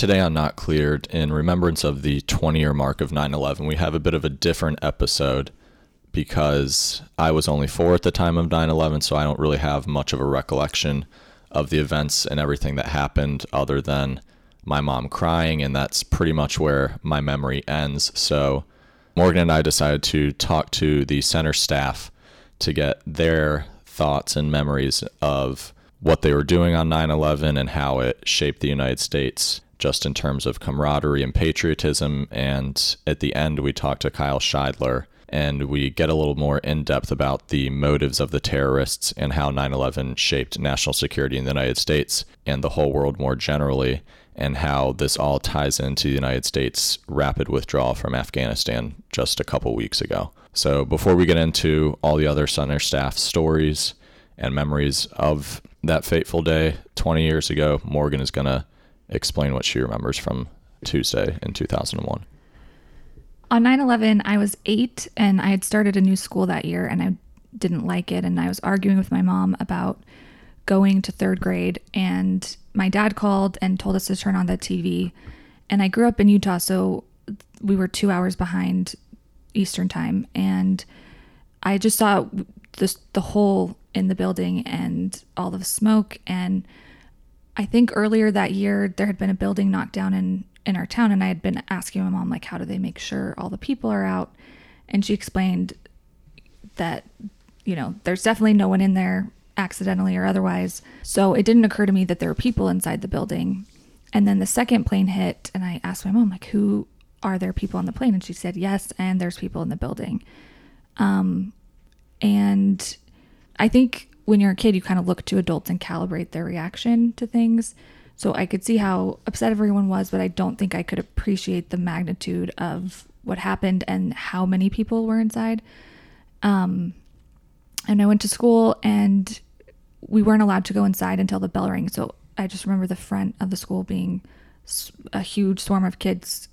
Today on Not Cleared, in remembrance of the 20-year mark of 9/11, we have a bit of a different episode because I was only 4 at the time of 9/11, so I don't really have much of a recollection of the events and everything that happened other than my mom crying, and that's pretty much where my memory ends. So Morgan and I decided to talk to the center staff to get their thoughts and memories of what they were doing on 9/11 and how it shaped the United States just in terms of camaraderie and patriotism. And at the end, we talked to Kyle Scheidler, and we get a little more in-depth about the motives of the terrorists and how 9/11 shaped national security in the United States and the whole world more generally, and how this all ties into the United States' rapid withdrawal from Afghanistan just a couple weeks ago. So before we get into all the other center staff stories and memories of that fateful day 20 years ago, Morgan is going to explain what she remembers from Tuesday in 2001. On 9/11, I was 8, and I had started a new school that year, and I didn't like it, and I was arguing with my mom about going to 3rd grade, and my dad called and told us to turn on the TV, and I grew up in Utah, so we were 2 hours behind Eastern time, and I just saw the hole in the building and all the smoke, and I think earlier that year, there had been a building knocked down in our town, and I had been asking my mom, like, how do they make sure all the people are out? And she explained that, you know, there's definitely no one in there accidentally or otherwise. So it didn't occur to me that there were people inside the building. And then the second plane hit, and I asked my mom, like, who are there people on the plane? And she said, yes, and there's people in the building. And I think when you're a kid, you kind of look to adults and calibrate their reaction to things. So I could see how upset everyone was, but I don't think I could appreciate the magnitude of what happened and how many people were inside. And I went to school, and we weren't allowed to go inside until the bell rang. So I just remember the front of the school being a huge swarm of kids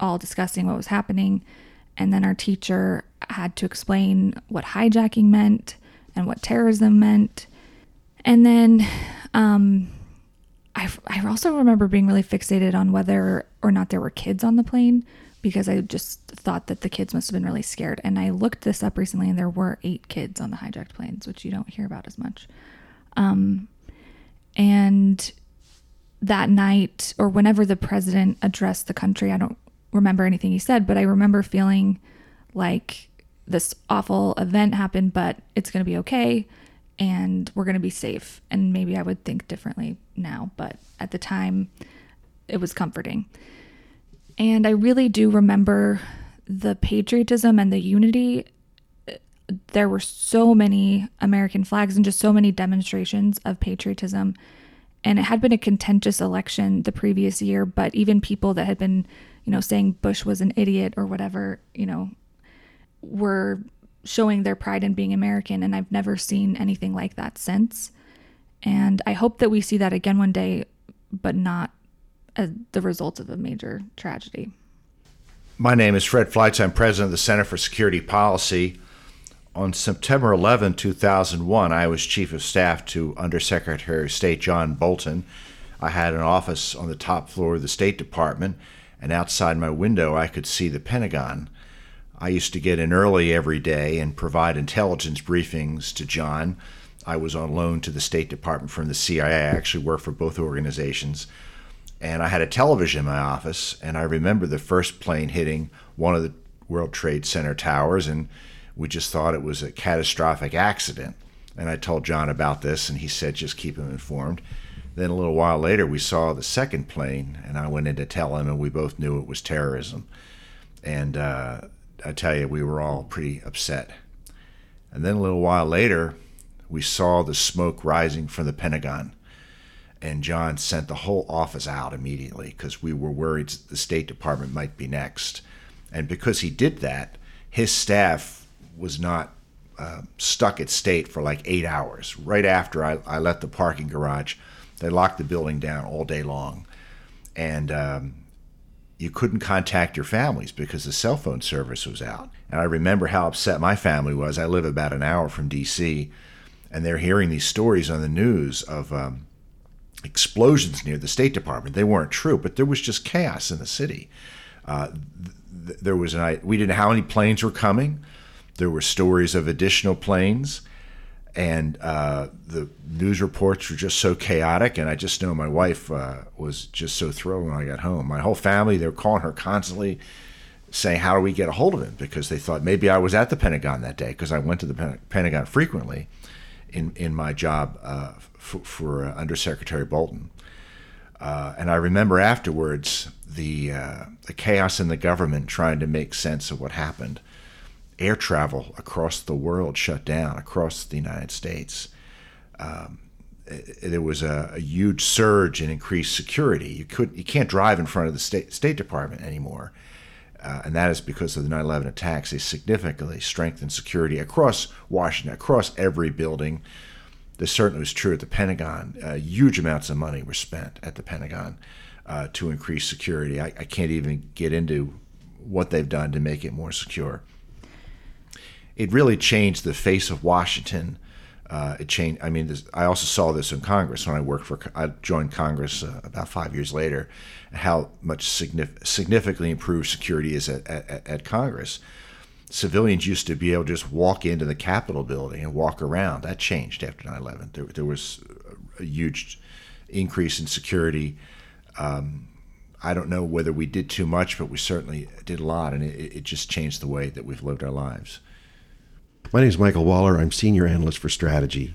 all discussing what was happening. And then our teacher had to explain what hijacking meant and what terrorism meant. And then I also remember being really fixated on whether or not there were kids on the plane, because I just thought that the kids must have been really scared. And I looked this up recently, and there were 8 kids on the hijacked planes, which you don't hear about as much. And that night, or whenever the president addressed the country, I don't remember anything he said, but I remember feeling like this awful event happened, but it's going to be okay, and we're going to be safe. And maybe I would think differently now, but at the time it was comforting. And I really do remember the patriotism and the unity. There were so many American flags and just so many demonstrations of patriotism. And it had been a contentious election the previous year, but even people that had been, you know, saying Bush was an idiot or whatever, you know, were showing their pride in being American, and I've never seen anything like that since. And I hope that we see that again one day, but not as the result of a major tragedy. My name is Fred Flights. I'm president of the Center for Security Policy. On September 11, 2001, I was chief of staff to Undersecretary of State John Bolton. I had an office on the top floor of the State Department, and outside my window I could see the Pentagon. I used to get in early every day and provide intelligence briefings to John. I was on loan to the State Department from the CIA. I actually worked for both organizations. And I had a television in my office, and I remember the first plane hitting one of the World Trade Center towers, and we just thought it was a catastrophic accident. And I told John about this, and he said just keep him informed. Then a little while later we saw the second plane, and I went in to tell him, and we both knew it was terrorism. And I tell you, we were all pretty upset. And then a little while later, we saw the smoke rising from the Pentagon. And John sent the whole office out immediately because we were worried the State Department might be next. And because he did that, his staff was not stuck at State for like 8 hours. Right after I left the parking garage, they locked the building down all day long. And you couldn't contact your families because the cell phone service was out. And I remember how upset my family was. I live about an hour from D.C., and they're hearing these stories on the news of explosions near the State Department. They weren't true, but there was just chaos in the city. There was we didn't know how many planes were coming. There were stories of additional planes, and the news reports were just so chaotic. And I just know my wife was just so thrilled when I got home. My whole family, they were calling her constantly, saying, how do we get a hold of him? Because they thought maybe I was at the Pentagon that day, because I went to the Pentagon frequently in my job for Undersecretary Bolton. And I remember afterwards the chaos in the government trying to make sense of what happened. Air travel across the world shut down, across the United States. There was a huge surge in increased security. You can't drive in front of the State Department anymore. And that is because of the 9/11 attacks. They significantly strengthened security across Washington, across every building. This certainly was true at the Pentagon. Huge amounts of money were spent at the Pentagon to increase security. I can't even get into what they've done to make it more secure. It really changed the face of Washington. It changed. I mean, I also saw this in Congress when I worked for. I joined Congress about 5 years later. How much significantly improved security is at Congress. Civilians used to be able to just walk into the Capitol building and walk around. That changed after 9/11. There was a huge increase in security. I don't know whether we did too much, but we certainly did a lot, and it just changed the way that we've lived our lives. My name is Michael Waller. I'm Senior Analyst for Strategy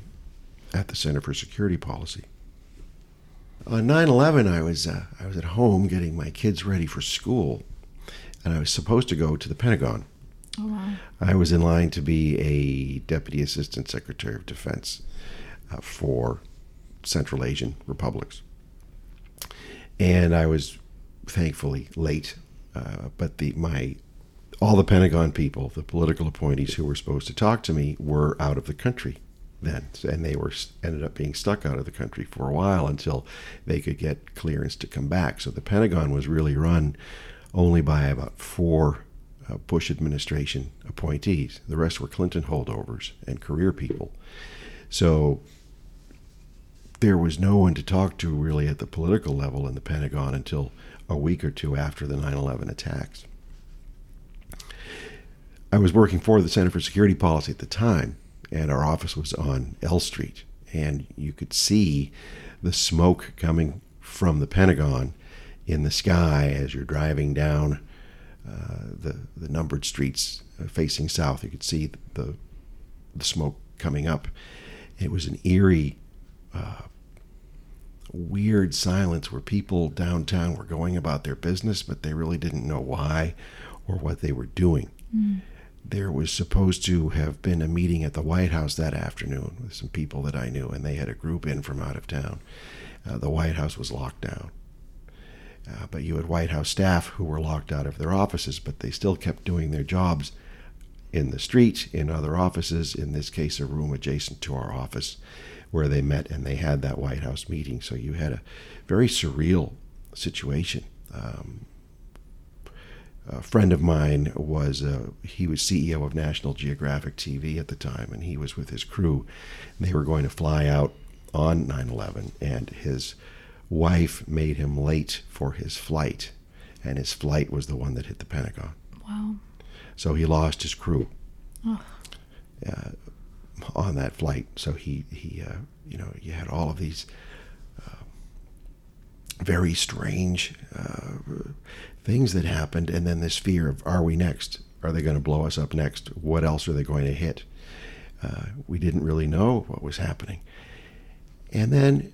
at the Center for Security Policy. On 9/11, I was at home getting my kids ready for school, and I was supposed to go to the Pentagon. Oh, wow. I was in line to be a Deputy Assistant Secretary of Defense for Central Asian Republics. And I was thankfully late, but all the Pentagon people, the political appointees who were supposed to talk to me, were out of the country then, and they ended up being stuck out of the country for a while until they could get clearance to come back. So the Pentagon was really run only by about four Bush administration appointees. The rest were Clinton holdovers and career people. So there was no one to talk to really at the political level in the Pentagon until a week or two after the 9/11 attacks. I was working for the Center for Security Policy at the time, and our office was on L Street, and you could see the smoke coming from the Pentagon in the sky as you're driving down the numbered streets facing south. You could see the smoke coming up. It was an eerie, weird silence where people downtown were going about their business, but they really didn't know why or what they were doing. Mm. There was supposed to have been a meeting at the White House that afternoon with some people that I knew, and they had a group in from out of town. The White House was locked down. But you had White House staff who were locked out of their offices, but they still kept doing their jobs in the street, in other offices, in this case, a room adjacent to our office where they met and they had that White House meeting. So you had a very surreal situation. A friend of mine he was CEO of National Geographic TV at the time, and he was with his crew. They were going to fly out on 9/11, and his wife made him late for his flight, and his flight was the one that hit the Pentagon. Wow. So he lost his crew on that flight. So he you had all of these very strange things that happened, and then this fear of, are we next? Are they going to blow us up next? What else are they going to hit? We didn't really know what was happening. And then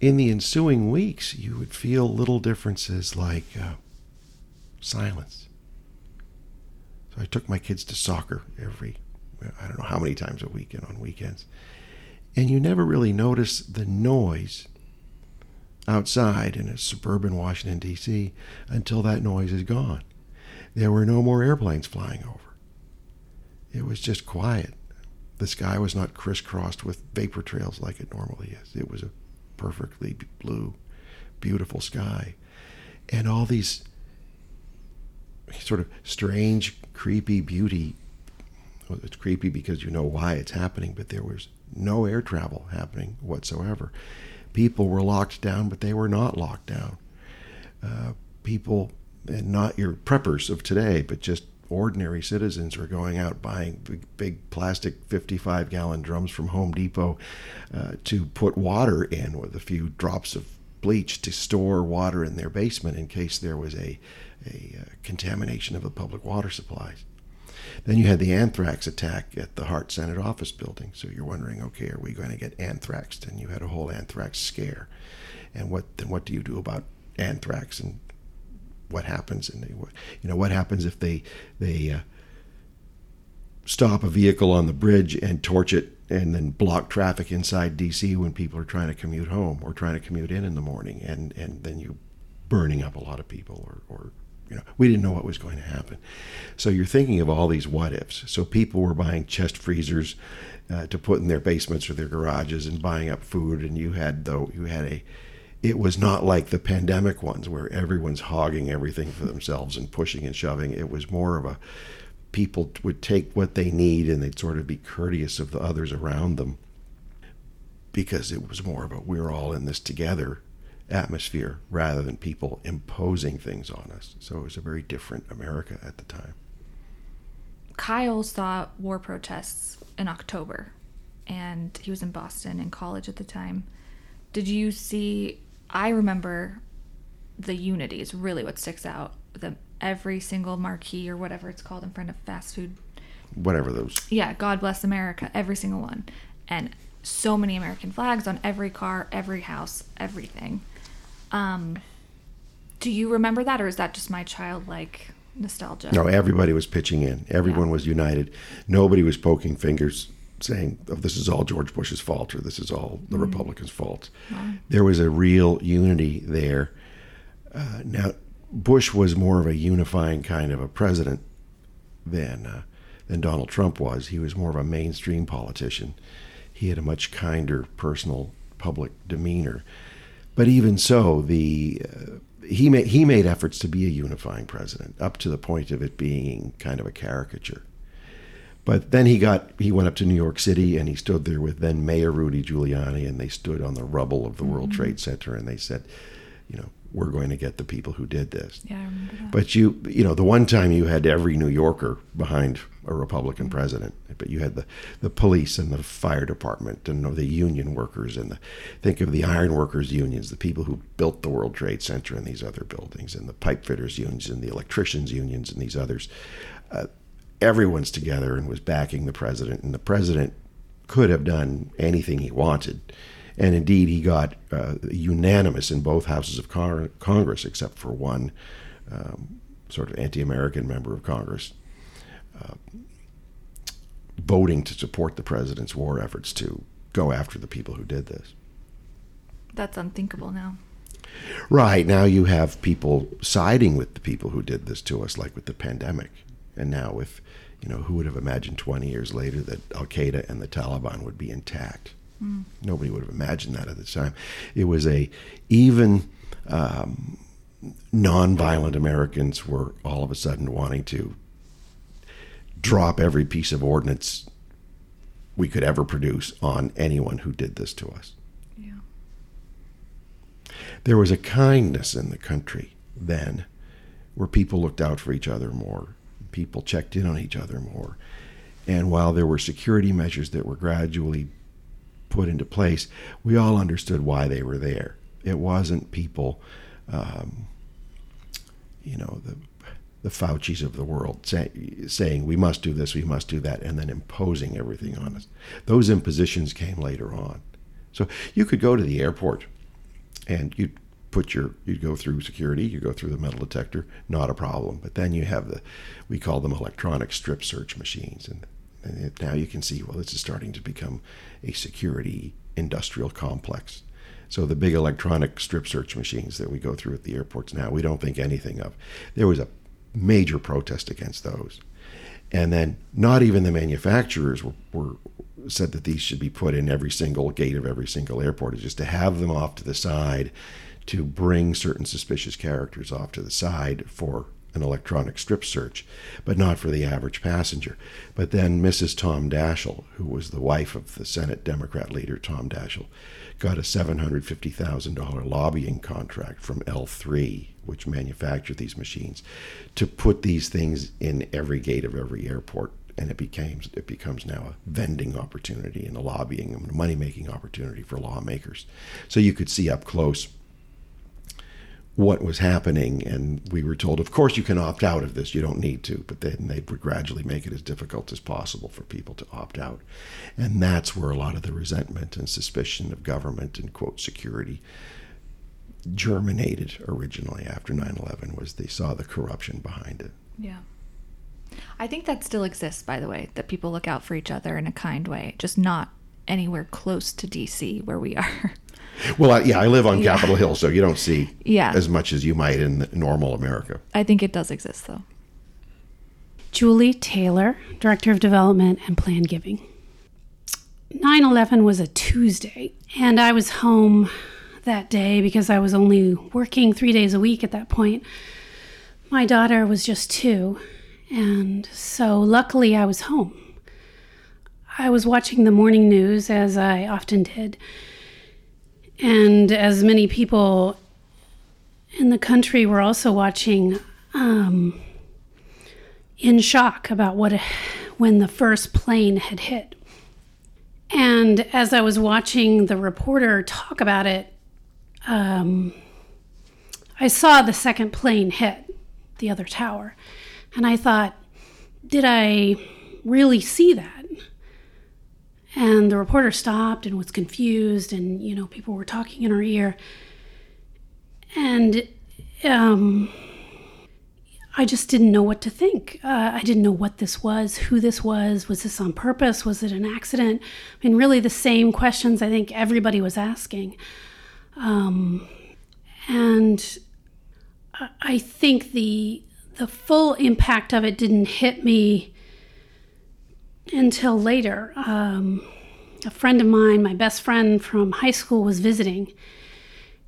in the ensuing weeks, you would feel little differences like silence. So I took my kids to soccer I don't know how many times a week and on weekends. And you never really notice the noise outside in a suburban Washington, D.C., until that noise is gone. There were no more airplanes flying over. It was just quiet. The sky was not crisscrossed with vapor trails like it normally is. It was a perfectly blue, beautiful sky. And all these sort of strange, creepy beauty. Well, it's creepy because you know why it's happening, but there was no air travel happening whatsoever. people were locked down, but they were not locked down. People, and not your preppers of today, but just ordinary citizens, were going out buying big plastic 55-gallon drums from Home Depot to put water in, with a few drops of bleach, to store water in their basement in case there was a contamination of the public water supplies. Then you had the anthrax attack at the Hart Senate office building. So you're wondering, okay, are we going to get anthraxed? And you had a whole anthrax scare. And what do you do about anthrax, and what happens? And what happens if they stop a vehicle on the bridge and torch it, and then block traffic inside D.C. when people are trying to commute home or trying to commute in the morning, and then you're burning up a lot of people, or we didn't know what was going to happen. So you're thinking of all these what ifs. So people were buying chest freezers to put in their basements or their garages, and buying up food. And it was not like the pandemic ones where everyone's hogging everything for themselves and pushing and shoving. It was more of people would take what they need, and they'd sort of be courteous of the others around them, because it was more of a we're all in this together atmosphere, rather than people imposing things on us. So it was a very different America at the time. Kyle saw war protests in October, and he was in Boston in college at the time. Did you see, I remember the unity is really what sticks out. Every single marquee, or whatever it's called, in front of fast food. Whatever those. Yeah, God Bless America, every single one. And so many American flags on every car, every house, everything. Do you remember that, or is that just my childlike nostalgia? No, everybody was pitching in. Everyone was united. Nobody was poking fingers saying, oh, this is all George Bush's fault, or this is all the Republicans' fault. Yeah. There was a real unity there. Now, Bush was more of a unifying kind of a president than Donald Trump was. He was more of a mainstream politician. He had a much kinder personal public demeanor. But even so, he made efforts to be a unifying president, up to the point of it being kind of a caricature. But then he went up to New York City, and he stood there with then Mayor Rudy Giuliani, and they stood on the rubble of the World Trade Center, and they said, we're going to get the people who did this. Yeah, I remember that. But the one time you had every New Yorker behind a Republican president, but you had the police and the fire department and the union workers, and think of the iron workers unions, the people who built the World Trade Center and these other buildings, and the pipe fitters unions and the electricians unions and these others. Everyone's together and was backing the president, and the president could have done anything he wanted. And indeed, he got unanimous in both houses of Congress, except for one sort of anti-American member of Congress voting to support the president's war efforts to go after the people who did this. That's unthinkable now. Right. Now you have people siding with the people who did this to us, like with the pandemic. And now who would have imagined 20 years later that al-Qaeda and the Taliban would be intact? Nobody would have imagined that at the time. It was even nonviolent Americans were all of a sudden wanting to drop every piece of ordnance we could ever produce on anyone who did this to us. Yeah. There was a kindness in the country then, where people looked out for each other more. People checked in on each other more. And while there were security measures that were gradually put into place, we all understood why they were there. It wasn't people, the Faucis of the world saying we must do this, we must do that, and then imposing everything on us. Those impositions came later on. So you could go to the airport, and you'd go through security, you go through the metal detector, not a problem. But then you have we call them electronic strip search machines, and now you can see, well, this is starting to become a security industrial complex. So the big electronic strip search machines that we go through at the airports now, we don't think anything of. There was a major protest against those. And then not even the manufacturers were said that these should be put in every single gate of every single airport. It's just to have them off to the side, to bring certain suspicious characters off to the side for an electronic strip search, but not for the average passenger. But then Mrs. Tom Daschle, who was the wife of the Senate Democrat leader Tom Daschle, got a $750,000 lobbying contract from L3, which manufactured these machines, to put these things in every gate of every airport. And it becomes now a vending opportunity and a lobbying and money-making opportunity for lawmakers. So you could see up close what was happening, and we were told, of course you can opt out of this, you don't need to, but then they would gradually make it as difficult as possible for people to opt out. And that's where a lot of the resentment and suspicion of government and, quote, security germinated originally after 9/11, was they saw the corruption behind it. Yeah. I think that still exists, by the way, that people look out for each other in a kind way, just not anywhere close to D.C. where we are. Well, I live on Capitol Hill, so you don't see as much as you might in normal America. I think it does exist, though. Julie Taylor, Director of Development and Plan Giving. 9/11 was a Tuesday, and I was home that day because I was only working 3 days a week at that point. My daughter was just 2, and so luckily I was home. I was watching the morning news, as I often did, and as many people in the country were also watching, in shock about when the first plane had hit. And as I was watching the reporter talk about it, I saw the second plane hit the other tower. And I thought, did I really see that? And the reporter stopped and was confused, and, you know, people were talking in her ear. And I just didn't know what to think. I didn't know what this was, who this was this on purpose, was it an accident? I mean, really the same questions I think everybody was asking. And I think the full impact of it didn't hit me until later. A friend of mine, my best friend from high school, was visiting,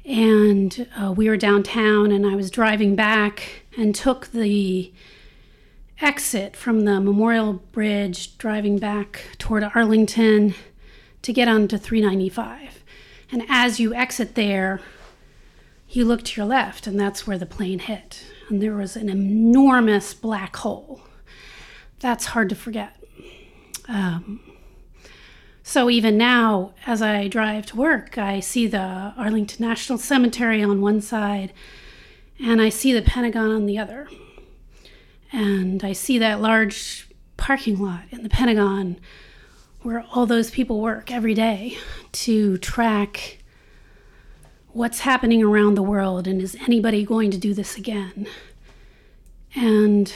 and we were downtown, and I was driving back and took the exit from the Memorial Bridge, driving back toward Arlington to get onto 395. And as you exit there, you look to your left, and that's where the plane hit. And there was an enormous black hole. That's hard to forget. So even now, as I drive to work, I see the Arlington National Cemetery on one side, and I see the Pentagon on the other. And I see that large parking lot in the Pentagon where all those people work every day to track what's happening around the world, and is anybody going to do this again? And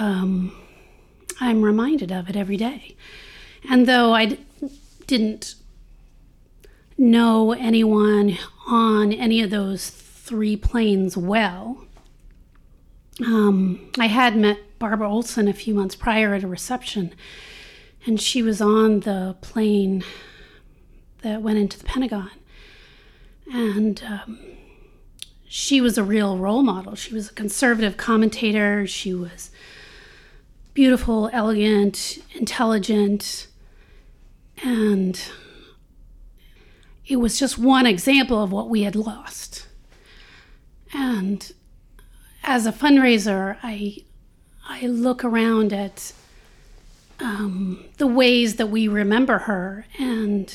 I'm reminded of it every day. And though I didn't know anyone on any of those three planes well, I had met Barbara Olson a few months prior at a reception, and she was on the plane that went into the Pentagon. And she was a real role model. She was a conservative commentator. She was beautiful, elegant, intelligent. And it was just one example of what we had lost. And as a fundraiser, I look around at the ways that we remember her. And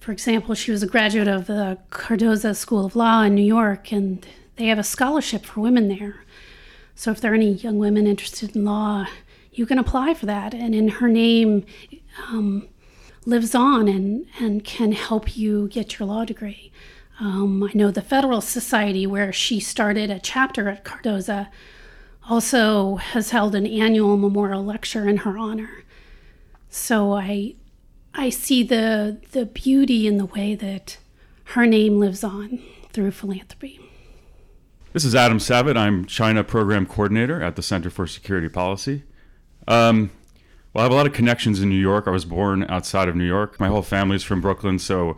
for example, she was a graduate of the Cardozo School of Law in New York, and they have a scholarship for women there. So if there are any young women interested in law, you can apply for that. And in her name lives on and can help you get your law degree. I know the Federal Society, where she started a chapter at Cardozo, also has held an annual memorial lecture in her honor. So I see the beauty in the way that her name lives on through philanthropy. This is Adam Savitt. I'm China Program Coordinator at the Center for Security Policy. Well, I have a lot of connections in New York. I was born outside of New York. My whole family's from Brooklyn, so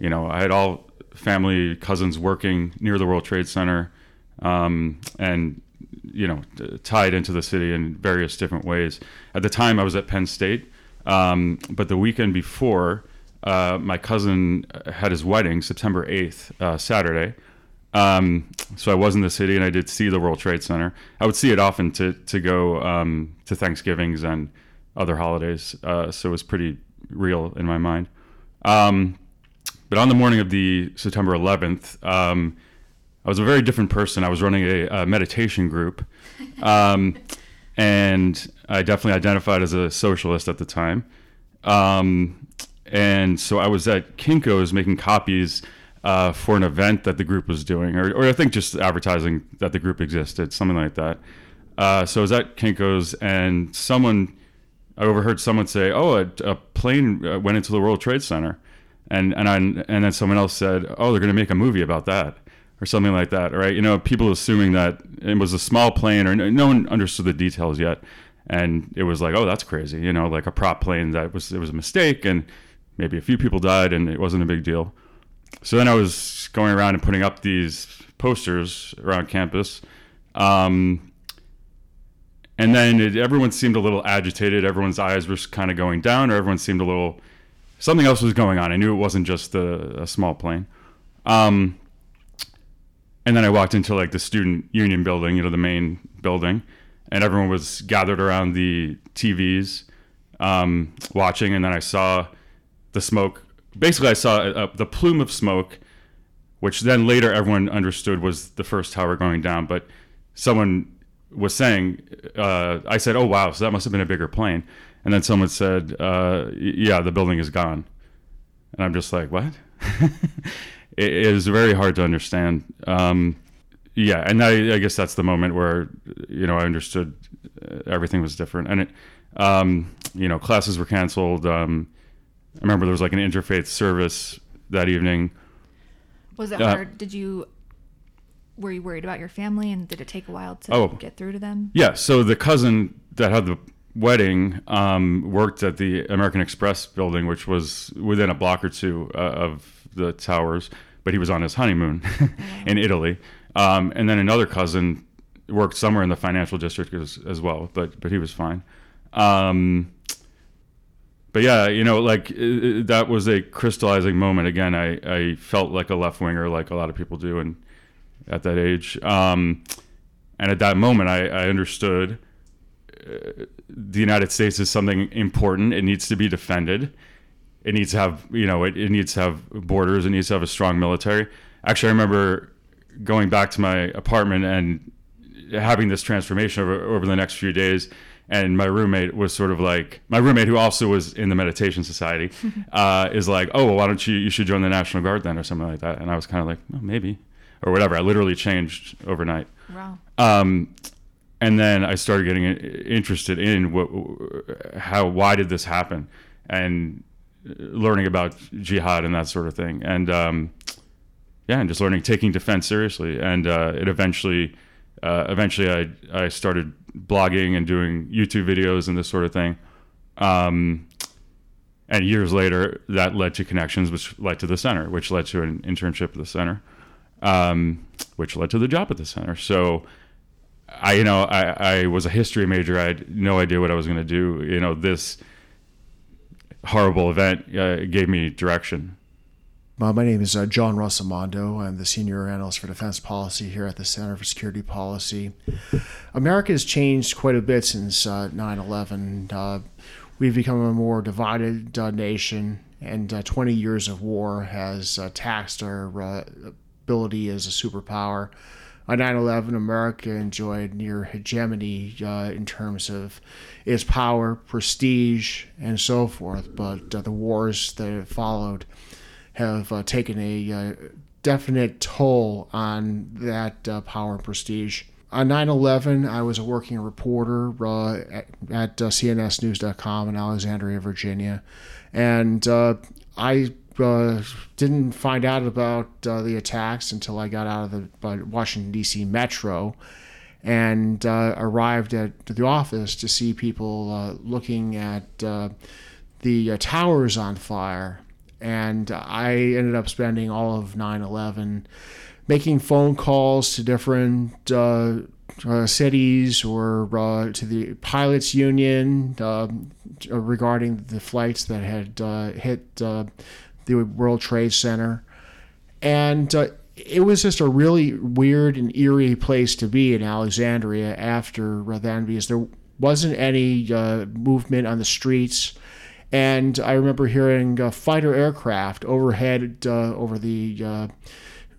you know, I had all family, cousins working near the World Trade Center, and you know, tied into the city in various different ways. At the time, I was at Penn State, but the weekend before, my cousin had his wedding, September 8th, Saturday. So I was in the city, and I did see the World Trade Center. I would see it often to go to Thanksgivings and other holidays, so it was pretty real in my mind. But on the morning of the September 11th, I was a very different person. I was running a meditation group, and I definitely identified as a socialist at the time. And so I was at Kinko's making copies for an event that the group was doing, or I think just advertising that the group existed, something like that. So I was at Kinko's, and I overheard someone say, "Oh, a plane went into the World Trade Center," and then someone else said, "Oh, they're going to make a movie about that," or something like that, right? You know, people assuming that it was a small plane, or no one understood the details yet, and it was like, "Oh, that's crazy," you know, like a prop plane it was a mistake, and maybe a few people died, and it wasn't a big deal. So then I was going around and putting up these posters around campus. And then everyone seemed a little agitated. Everyone's eyes were kind of going down, or everyone seemed a little... Something else was going on. I knew it wasn't just a small plane. And then I walked into the student union building, the main building, and everyone was gathered around the TVs watching. And then I saw the smoke. Basically, I saw the plume of smoke, which then later everyone understood was the first tower going down. But someone... was saying, I said, "Oh, wow, so that must have been a bigger plane." And then someone said, "Yeah, the building is gone." And I'm just like, what? It is very hard to understand. Yeah, and I guess that's the moment where, I understood everything was different. And, classes were canceled. I remember there was an interfaith service that evening. Was it hard? Were you worried about your family, and did it take a while to get through to them? Yeah. So the cousin that had the wedding worked at the American Express building, which was within a block or two of the towers, but he was on his honeymoon in Italy. And then another cousin worked somewhere in the financial district as well, but he was fine. But yeah, that was a crystallizing moment. Again, I felt like a left-winger, like a lot of people do, and at that age. And at that moment, I understood the United States is something important. It needs to be defended. It needs to have, it needs to have borders. It needs to have a strong military. Actually, I remember going back to my apartment and having this transformation over the next few days. And my roommate was sort of my roommate, who also was in the Meditation Society, is like, "Oh, well, why don't you should join the National Guard then," or something like that. And I was kind of like, "Oh, maybe," or whatever. I literally changed overnight. Wow. And then I started getting interested in why did this happen, and learning about jihad and that sort of thing. And and just taking defense seriously. And it eventually I started blogging and doing YouTube videos and this sort of thing. And years later, that led to connections, which led to the center, which led to an internship at the center, which led to the job at the center. So I was a history major. I had no idea what I was going to do. This horrible event gave me direction. My name is John Russo Mondo. I'm the Senior Analyst for Defense Policy here at the Center for Security Policy. America has changed quite a bit since 9/11. We've become a more divided nation, and 20 years of war has taxed our ability as a superpower. On 9/11, America enjoyed near hegemony in terms of its power, prestige, and so forth. But the wars that followed have taken a definite toll on that power and prestige. On 9/11, I was a working reporter at CNSnews.com in Alexandria, Virginia, and I didn't find out about the attacks until I got out of the Washington, D.C. metro, and arrived at the office to see people looking at the towers on fire. And I ended up spending all of 9/11 making phone calls to different cities or to the pilots union regarding the flights that had hit the World Trade Center. And it was just a really weird and eerie place to be in Alexandria after then, because there wasn't any movement on the streets. And I remember hearing fighter aircraft overhead over the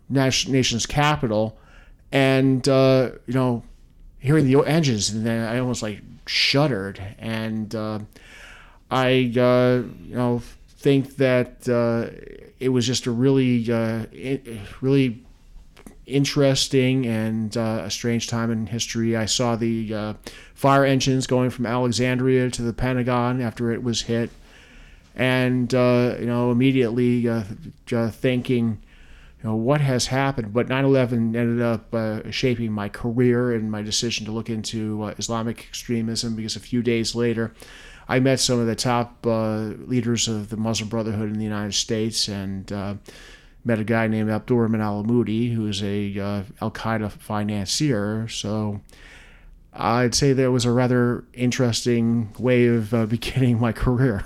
nation's capital, and hearing the engines, and then I almost like shuddered. And I think that it was just a really, really interesting and a strange time in history. I saw the fire engines going from Alexandria to the Pentagon after it was hit, and immediately thinking, what has happened? But 9/11 ended up shaping my career and my decision to look into Islamic extremism, because a few days later, I met some of the top leaders of the Muslim Brotherhood in the United States, and met a guy named Abdurrahman Alamoudi, who is a al-Qaeda financier. So I'd say that was a rather interesting way of beginning my career.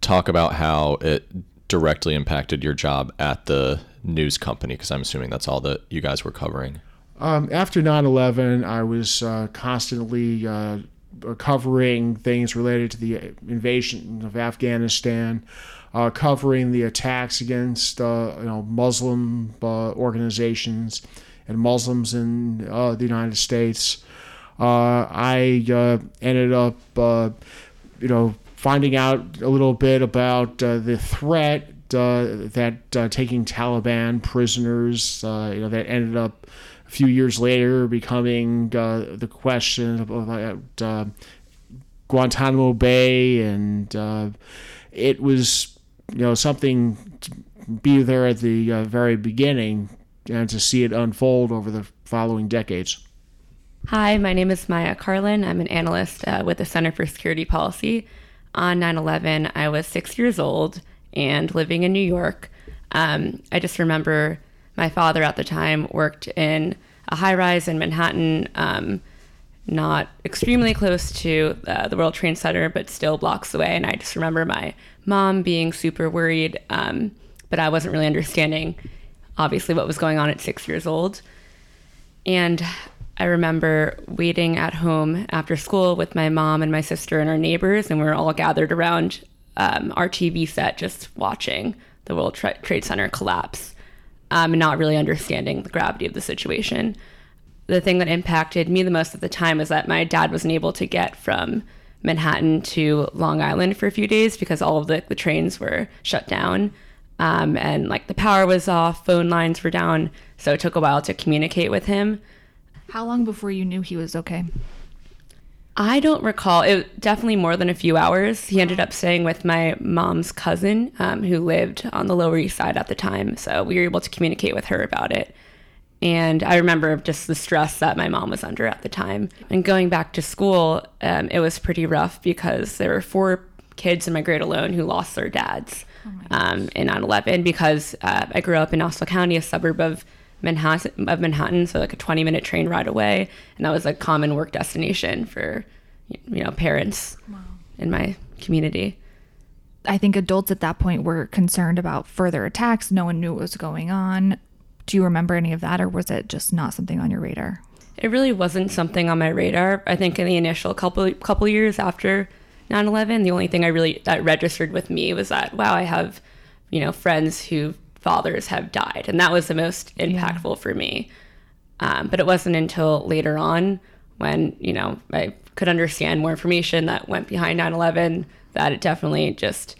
Talk about how it directly impacted your job at the news company, because I'm assuming that's all that you guys were covering. After 9/11, I was constantly covering things related to the invasion of Afghanistan, covering the attacks against Muslim organizations and Muslims in the United States. I ended up finding out a little bit about the threat that taking Taliban prisoners, that ended up a few years later becoming the question about Guantanamo Bay, and it was something to be there at the very beginning and to see it unfold over the following decades. Hi, my name is Maya Carlin. I'm an analyst with the Center for Security Policy. On 9/11, I was 6 years old and living in New York. I just remember my father at the time worked in a high-rise in Manhattan, not extremely close to the World Trade Center, but still blocks away. And I just remember my mom being super worried, but I wasn't really understanding, obviously, what was going on at 6 years old. And I remember waiting at home after school with my mom and my sister and our neighbors, and we were all gathered around our TV set just watching the World Trade Center collapse, and not really understanding the gravity of the situation. The thing that impacted me the most at the time was that my dad wasn't able to get from Manhattan to Long Island for a few days because all of the trains were shut down, and the power was off, phone lines were down, so it took a while to communicate with him. How long before you knew he was okay? I don't recall. It was definitely more than a few hours. He ended up staying with my mom's cousin, who lived on the Lower East Side at the time. So we were able to communicate with her about it. And I remember just the stress that my mom was under at the time. And going back to school, it was pretty rough because there were 4 kids in my grade alone who lost their dads in 9/11, because I grew up in Nassau County, a suburb of Manhattan, so a 20-minute train ride away, and that was a common work destination for parents. Wow. In my community. I think adults at that point were concerned about further attacks. No one knew what was going on. Do you remember any of that, or was it just not something on your radar? It really wasn't something on my radar. I think in the initial couple years after 9/11, the only thing that registered with me was that, wow, I have friends who fathers have died, and that was the most impactful for me. But it wasn't until later on when I could understand more information that went behind 9/11 that it definitely just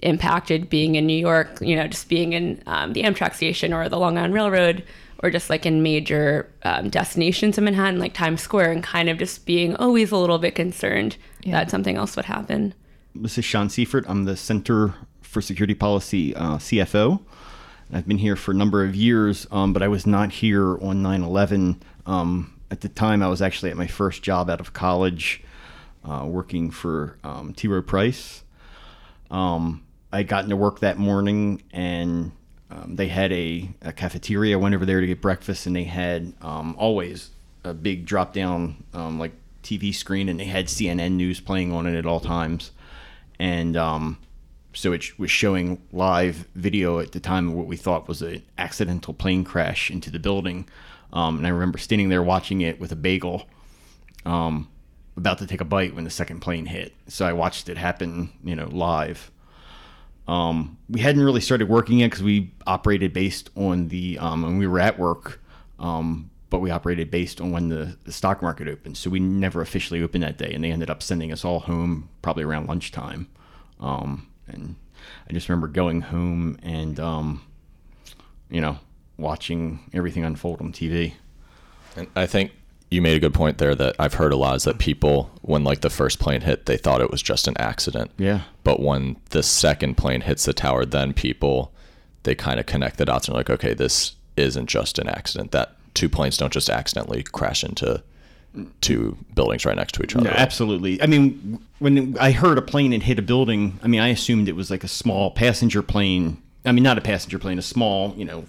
impacted being in New York, just being in the Amtrak station or the Long Island Railroad, or just in major destinations in Manhattan like Times Square, and kind of just being always a little bit concerned that something else would happen. This is Sean Seifert. I'm the Center for Security Policy CFO. I've been here for a number of years, but I was not here on 9/11. At the time, I was actually at my first job out of college, working for T. Rowe Price. I got into work that morning, and they had a cafeteria. I went over there to get breakfast, and they had always a big drop down like TV screen, and they had CNN news playing on it at all times. And so it was showing live video at the time of what we thought was an accidental plane crash into the building. And I remember standing there watching it with a bagel, about to take a bite when the second plane hit. So I watched it happen, you know, live. We hadn't really started working yet because we operated based on the, and we were at work, but we operated based on when the stock market opened. So we never officially opened that day, and they ended up sending us all home probably around lunchtime. And I just remember going home and, you know, watching everything unfold on TV. And I think you made a good point there that I've heard a lot is that people, when like the first plane hit, they thought it was just an accident. Yeah. But when the second plane hits the tower, then people, they kind of connect the dots and are like, okay, this isn't just an accident. That two planes don't just accidentally crash into two buildings right next to each other. No, absolutely. I mean, when I heard a plane had hit a building, I mean, I assumed it was like a small passenger plane. I mean, not a passenger plane, a small, you know,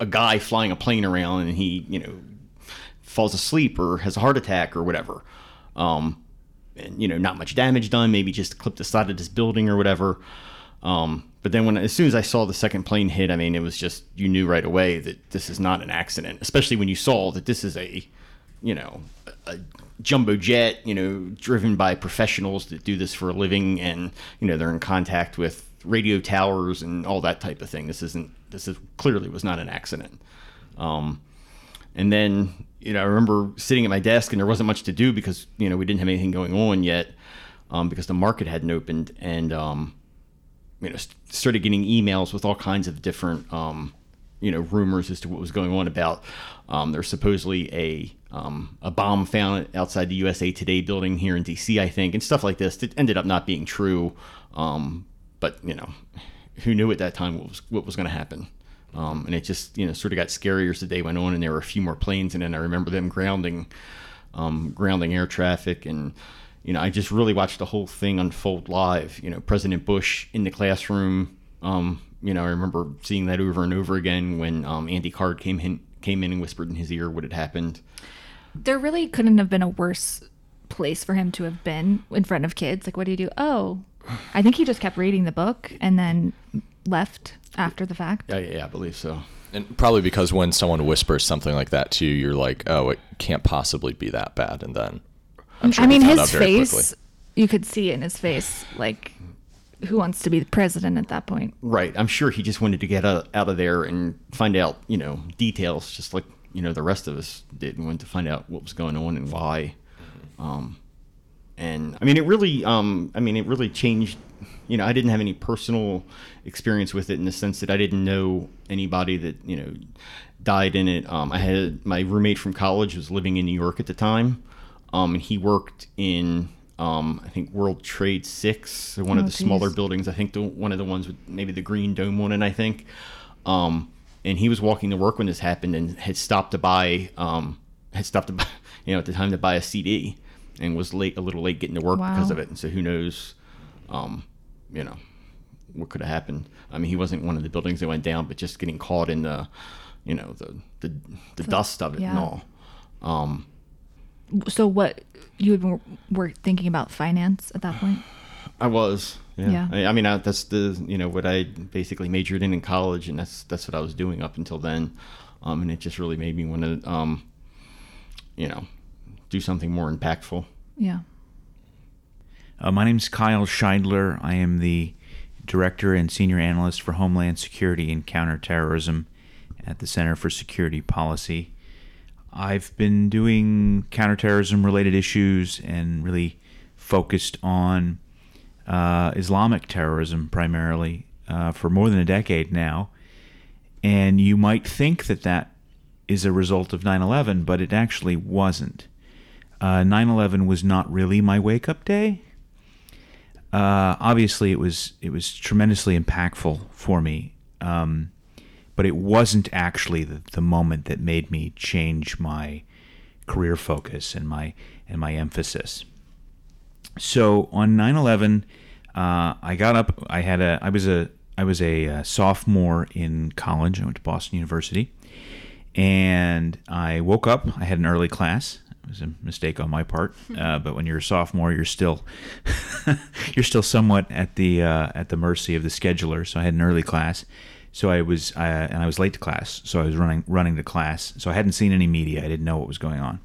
a guy flying a plane around and he, you know, falls asleep or has a heart attack or whatever. And, you know, not much damage done, maybe just clipped the side of this building or whatever. But then when, as soon as I saw the second plane hit, I mean, it was just, you knew right away that this is not an accident, especially when you saw that this is a, you know, a jumbo jet, you know, driven by professionals that do this for a living, and, you know, they're in contact with radio towers and all that type of thing. This clearly was not an accident. And then, you know, I remember sitting at my desk and there wasn't much to do because, you know, we didn't have anything going on yet, because the market hadn't opened, and, you know, started getting emails with all kinds of different, you know, rumors as to what was going on about, there's supposedly a bomb found outside the USA Today building here in DC, I think, and stuff like this that ended up not being true. But, you know, who knew at that time what was going to happen? And it just, you know, sort of got scarier as the day went on, and there were a few more planes. And then I remember them grounding air traffic. And, you know, I just really watched the whole thing unfold live. You know, President Bush in the classroom. You know, I remember seeing that over and over again when Andy Card came in and whispered in his ear what had happened. There really couldn't have been a worse place for him to have been in front of kids. Like, what do you do? Oh, I think he just kept reading the book and then left after the fact. Yeah, I believe so. And probably because when someone whispers something like that to you, you're like, oh, it can't possibly be that bad. And then I'm sure I mean, his face, quickly. You could see in his face, like, who wants to be the president at that point? Right. I'm sure he just wanted to get out of there and find out, you know, details, just like, you know, the rest of us did. We wanted to find out what was going on and why. And I mean, it really changed. You know, I didn't have any personal experience with it in the sense that I didn't know anybody that, you know, died in it. I had my roommate from college was living in New York at the time. And he worked in, I think World Trade 6, one of the smaller buildings. I think one of the ones with maybe the green dome on it, I think. And he was walking to work when this happened and had stopped to buy, you know, at the time to buy a CD, and was a little late getting to work because of it. And so who knows, you know, what could have happened. I mean, he wasn't one of the buildings that went down, but just getting caught in the, you know, the dust of it and all. So what, you were thinking about finance at that point? I was, yeah. I mean, that's the, you know, what I basically majored in college, and that's what I was doing up until then. And it just really made me want to, you know, do something more impactful. Yeah. My name's Kyle Scheidler. I am the Director and Senior Analyst for Homeland Security and Counterterrorism at the Center for Security Policy. I've been doing counterterrorism-related issues and really focused on Islamic terrorism primarily for more than a decade now. And you might think that that is a result of 9/11, but it actually wasn't. 9/11 was not really my wake-up day. Obviously, it was tremendously impactful for me, but it wasn't actually the moment that made me change my career focus and my emphasis. So on 9/11, I got up. I was a sophomore in college. I went to Boston University, And I woke up. I had an early class. It was a mistake on my part. But when you're a sophomore, you're still somewhat at the mercy of the scheduler. So I had an early class. So I was and I was late to class. So I was running to class. So I hadn't seen any media. I didn't know what was going on.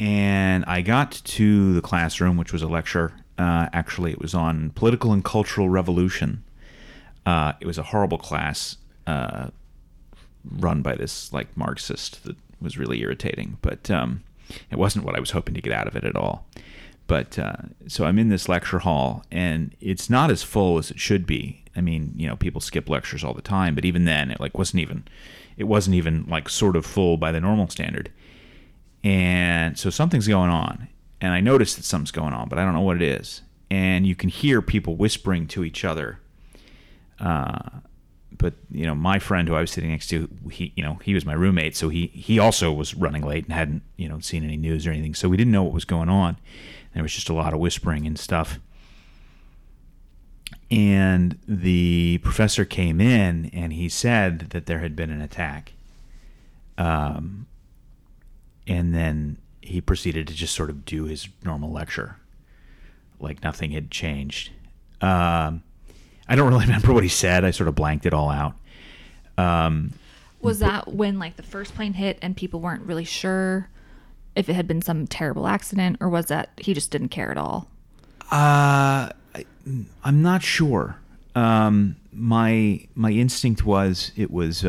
And I got to the classroom, which was a lecture. Actually, it was on political and cultural revolution. It was a horrible class. Run by this like Marxist that was really irritating, but it wasn't what I was hoping to get out of it at all. But so I'm in this lecture hall, and it's not as full as it should be. I mean, you know, people skip lectures all the time, but even then, it wasn't even like sort of full by the normal standard. And so something's going on, and I noticed that something's going on, but I don't know what it is. And you can hear people whispering to each other. But, you know, my friend who I was sitting next to, he was my roommate, so he also was running late and hadn't, you know, seen any news or anything. So we didn't know what was going on. There was just a lot of whispering and stuff. And the professor came in, and he said that there had been an attack. And then he proceeded to just sort of do his normal lecture, like nothing had changed. I don't really remember what he said. I sort of blanked it all out. Was that when, like, the first plane hit and people weren't really sure if it had been some terrible accident, or was that he just didn't care at all? I'm not sure. My instinct was it was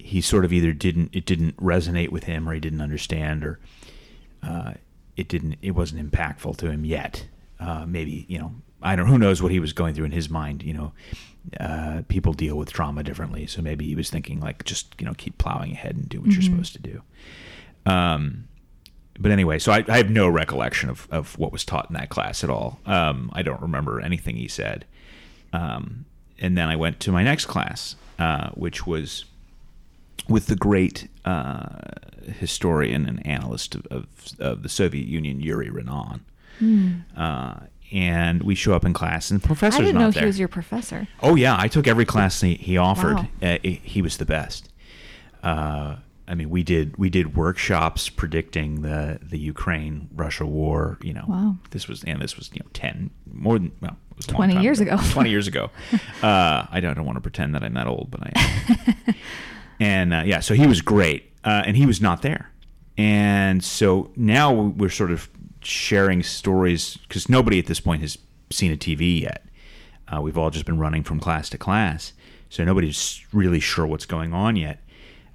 he sort of either didn't resonate with him, or he didn't understand, or it wasn't impactful to him yet. Maybe, you know. I don't know, who knows what he was going through in his mind, you know, people deal with trauma differently. So maybe he was thinking like, just, you know, keep plowing ahead and do what you're supposed to do. But anyway, so I have no recollection of what was taught in that class at all. I don't remember anything he said. And then I went to my next class, which was with the great historian and analyst of the Soviet Union, Yuri Renan. And we show up in class, and the professor's not there. I didn't know he was your professor. Oh, yeah. I took every class he offered. Wow. He was the best. I mean, we did workshops predicting the Ukraine-Russia war. You know, wow. This was you know, 20 years ago. I don't want to pretend that I'm that old, but I am. And yeah, so he was great, and he was not there. And so now we're sort of sharing stories, because nobody at this point has seen a TV yet. We've all just been running from class to class, so nobody's really sure what's going on yet.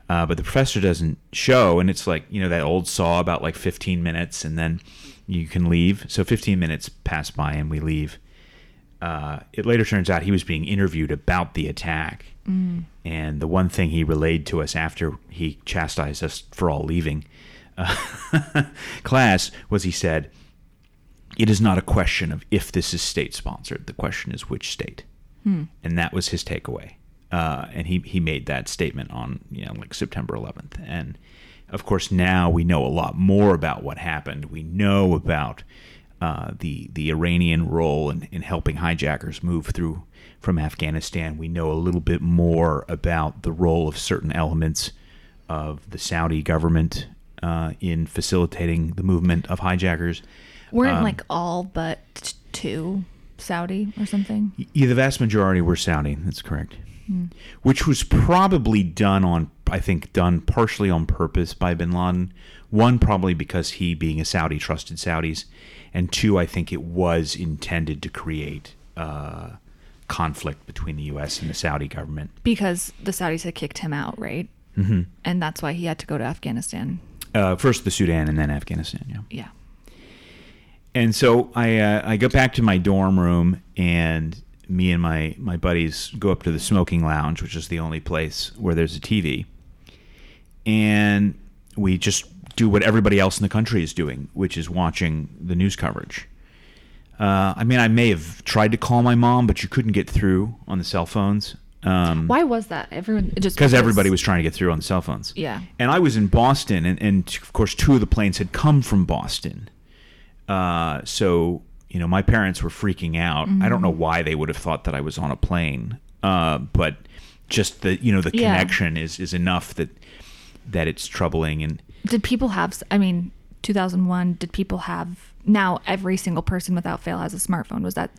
But the professor doesn't show, and it's like, you know, that old saw about like 15 minutes, and then you can leave. So 15 minutes pass by, and we leave. It later turns out he was being interviewed about the attack, and the one thing he relayed to us after he chastised us for all leaving class was, he said, "It is not a question of if this is state sponsored. The question is which state." And that was his takeaway. And he made that statement on, you know, like September 11th. And of course, now we know a lot more about what happened. We know about the Iranian role in helping hijackers move through from Afghanistan. We know a little bit more about the role of certain elements of the Saudi government in facilitating the movement of hijackers. Weren't like all but two Saudi or something? Yeah, the vast majority were Saudi. That's correct. Which was probably done partially on purpose by bin Laden. One, probably because he, being a Saudi, trusted Saudis. And two, I think it was intended to create conflict between the U.S. and the Saudi government. Because the Saudis had kicked him out, right? Mm-hmm. And that's why he had to go to Afghanistan. First the Sudan and then Afghanistan, yeah. And so I go back to my dorm room, and me and my buddies go up to the smoking lounge, which is the only place where there's a TV. And we just do what everybody else in the country is doing, which is watching the news coverage. I mean, I may have tried to call my mom, but you couldn't get through on the cell phones. Why was that? Because everybody was trying to get through on the cell phones. Yeah. And I was in Boston, and of course, two of the planes had come from Boston. So, you know, my parents were freaking out. I don't know why they would have thought that I was on a plane, but just the, you know, the connection is enough that it's troubling. And did people have, I mean, 2001, did people have, now every single person without fail has a smartphone. Was that,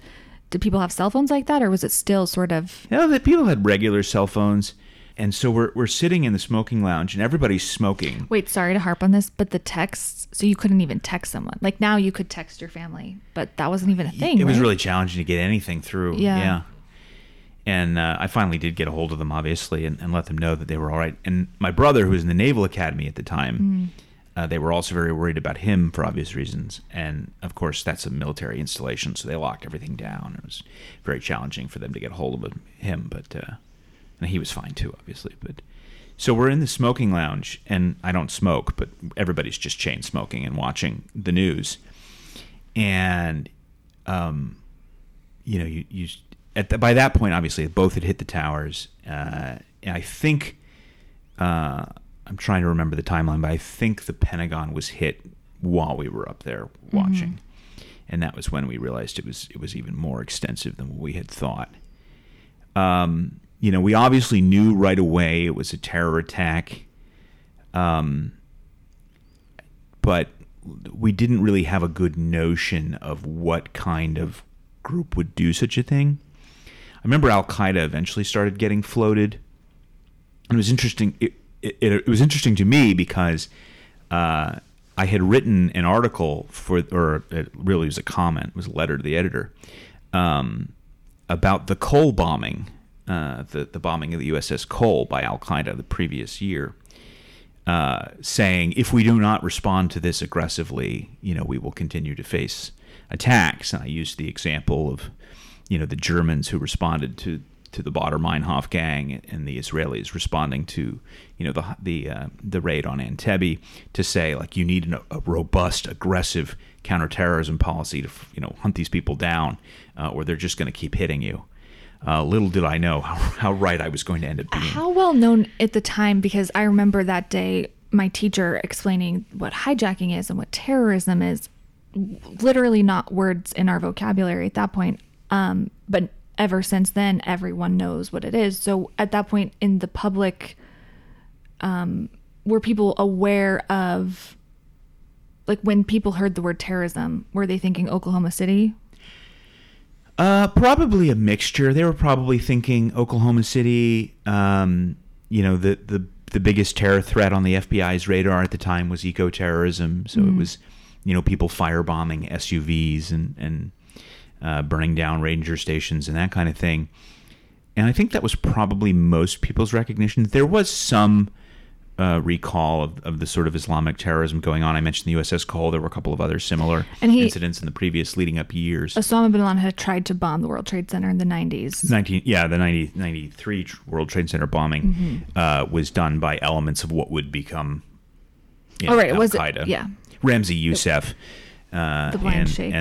did people have cell phones like that, or was it still sort of? No, that people had regular cell phones. And so we're sitting in the smoking lounge and everybody's smoking. Wait, sorry to harp on this, but the texts, so you couldn't even text someone. Like now you could text your family, but that wasn't even a thing. It was really challenging to get anything through. Yeah. And I finally did get a hold of them, obviously, and let them know that they were all right. And my brother, who was in the Naval Academy at the time, they were also very worried about him for obvious reasons. And, of course, that's a military installation, so they locked everything down. It was very challenging for them to get a hold of him, but and he was fine, too, obviously. But so we're in the smoking lounge, and I don't smoke, but everybody's just chain smoking and watching the news. And, you know, you by that point, obviously, both had hit the towers. And I think, I'm trying to remember the timeline, but I think the Pentagon was hit while we were up there watching. Mm-hmm. And that was when we realized it was even more extensive than what we had thought. You know, we obviously knew right away it was a terror attack. But we didn't really have a good notion of what kind of group would do such a thing. I remember Al-Qaeda eventually started getting floated. It was interesting. It was interesting to me because I had written an article or it really was a comment. It was a letter to the editor about the Cole bombing, the bombing of the USS Cole by Al-Qaeda the previous year, saying if we do not respond to this aggressively, you know, we will continue to face attacks. And I used the example of, you know, the Germans who responded to the Baader Meinhof gang and the Israelis responding to, you know, the raid on Entebbe, to say, like, you need a robust, aggressive counterterrorism policy to, you know, hunt these people down, or they're just going to keep hitting you. Little did I know how right I was going to end up being. How well known at the time, because I remember that day my teacher explaining what hijacking is and what terrorism is, literally not words in our vocabulary at that point. But ever since then, everyone knows what it is. So at that point in the public, were people aware of, like, when people heard the word terrorism, were they thinking Oklahoma City? Probably a mixture. They were probably thinking Oklahoma City. You know, the biggest terror threat on the FBI's radar at the time was eco-terrorism. So it was, you know, people firebombing SUVs and burning down ranger stations and that kind of thing. And I think that was probably most people's recognition. There was some recall of the sort of Islamic terrorism going on. I mentioned the USS Cole. There were a couple of other similar incidents in the previous leading up years. Osama bin Laden had tried to bomb the World Trade Center in the 90s. The 1993 World Trade Center bombing was done by elements of what would become, you know, Al-Qaeda. Ramzi Yousef and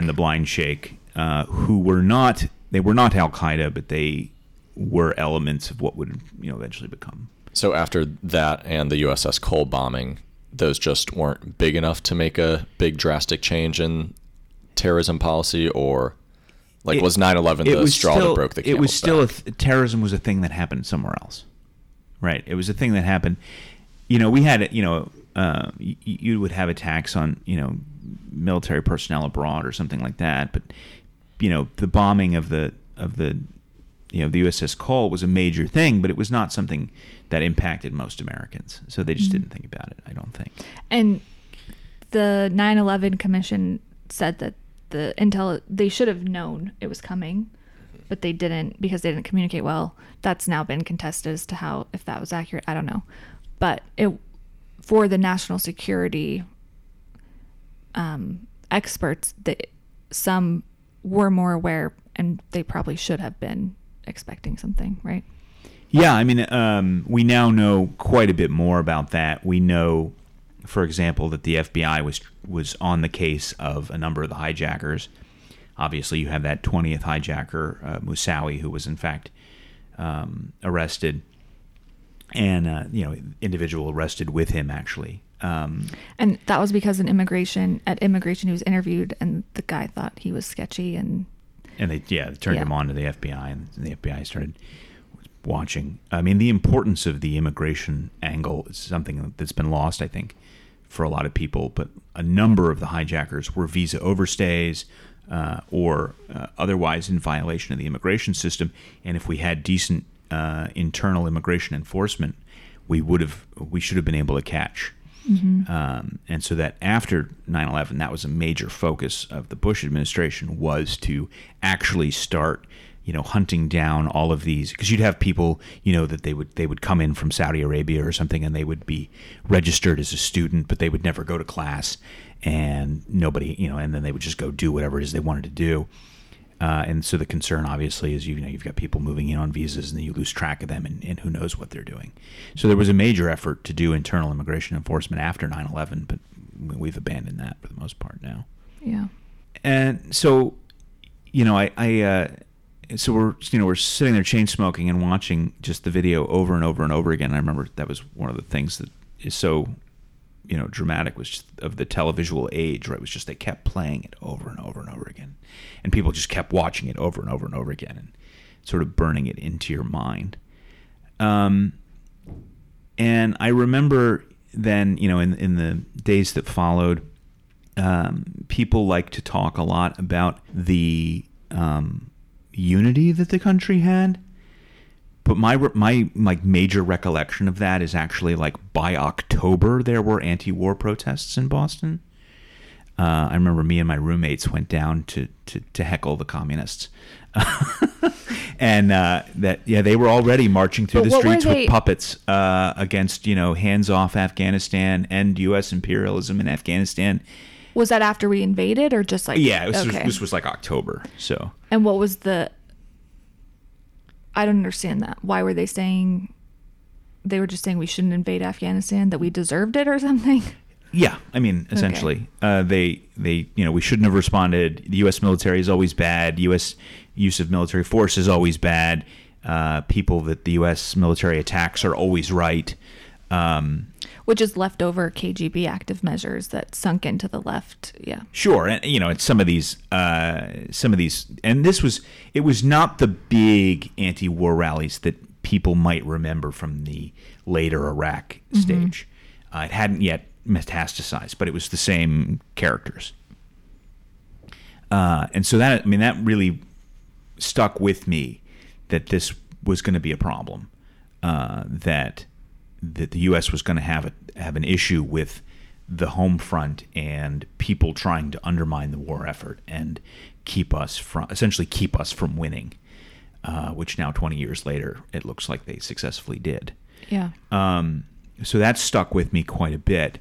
the Blind Sheikh, who were not Al-Qaeda, but they were elements of what would, you know, eventually become. So after that and the USS Cole bombing, those just weren't big enough to make a big drastic change in terrorism policy, or like was 9/11 the straw that broke the camel's back? It was still terrorism was a thing that happened somewhere else, right? It was a thing that happened. You know, we had, you know, you would have attacks on, you know, military personnel abroad or something like that, but, you know, the bombing of the you know, the USS Cole was a major thing, but it was not something that impacted most Americans. So they just didn't think about it, I don't think. And the 9/11 Commission said that the intel, they should have known it was coming, but they didn't because they didn't communicate well. That's now been contested as to how, if that was accurate, I don't know. But it, for the national security experts, some were more aware, and they probably should have been expecting something, right? Yeah, I mean, we now know quite a bit more about that. We know, for example, that the FBI was on the case of a number of the hijackers. Obviously, you have that 20th hijacker, Moussaoui, who was in fact arrested, and you know, individual arrested with him actually. And that was because at immigration, he was interviewed, and the guy thought he was sketchy, and they turned him on to the FBI, and the FBI started watching. I mean, the importance of the immigration angle is something that's been lost, I think, for a lot of people. But a number of the hijackers were visa overstays or otherwise in violation of the immigration system. And if we had decent internal immigration enforcement, we should have been able to catch. Mm-hmm. And so that after 9/11, that was a major focus of the Bush administration, was to actually start, hunting down all of these, because you'd have people, that they would come in from Saudi Arabia or something, and they would be registered as a student, but they would never go to class, and nobody, and then they would just go do whatever it is they wanted to do. And so the concern, obviously, is, you've got people moving in on visas, and then you lose track of them, and who knows what they're doing. So there was a major effort to do internal immigration enforcement after 9/11, but we've abandoned that for the most part now. Yeah. And so, so we're sitting there chain smoking and watching just the video over and over and over again. I remember that was one of the things that is so, dramatic, was just of the televisual age, right? It was just, they kept playing it over and over and over again. And people just kept watching it over and over and over again and sort of burning it into your mind. And I remember then, in the days that followed, people like to talk a lot about the, unity that the country had, but my major recollection of that is actually, by October there were anti-war protests in Boston. I remember me and my roommates went down to heckle the communists, and they were already marching through the streets with puppets against hands off Afghanistan and U.S. imperialism in Afghanistan. Was that after we invaded, or just Yeah, this was October, so. And what was the... I don't understand that. Why were they saying... They were just saying we shouldn't invade Afghanistan, that we deserved it or something? Yeah, essentially. Okay. They we shouldn't have responded. The U.S. military is always bad. U.S. use of military force is always bad. People that the U.S. military attacks are always right. Which is leftover KGB active measures that sunk into the left. Yeah, sure. And it's some of these, and it was not the big anti-war rallies that people might remember from the later Iraq stage. Mm-hmm. It hadn't yet metastasized, but it was the same characters. And so that really stuck with me, that this was going to be a problem, that the U.S. was going to have an issue with the home front and people trying to undermine the war effort and keep us from winning, which now 20 years later it looks like they successfully did. Yeah. So that stuck with me quite a bit,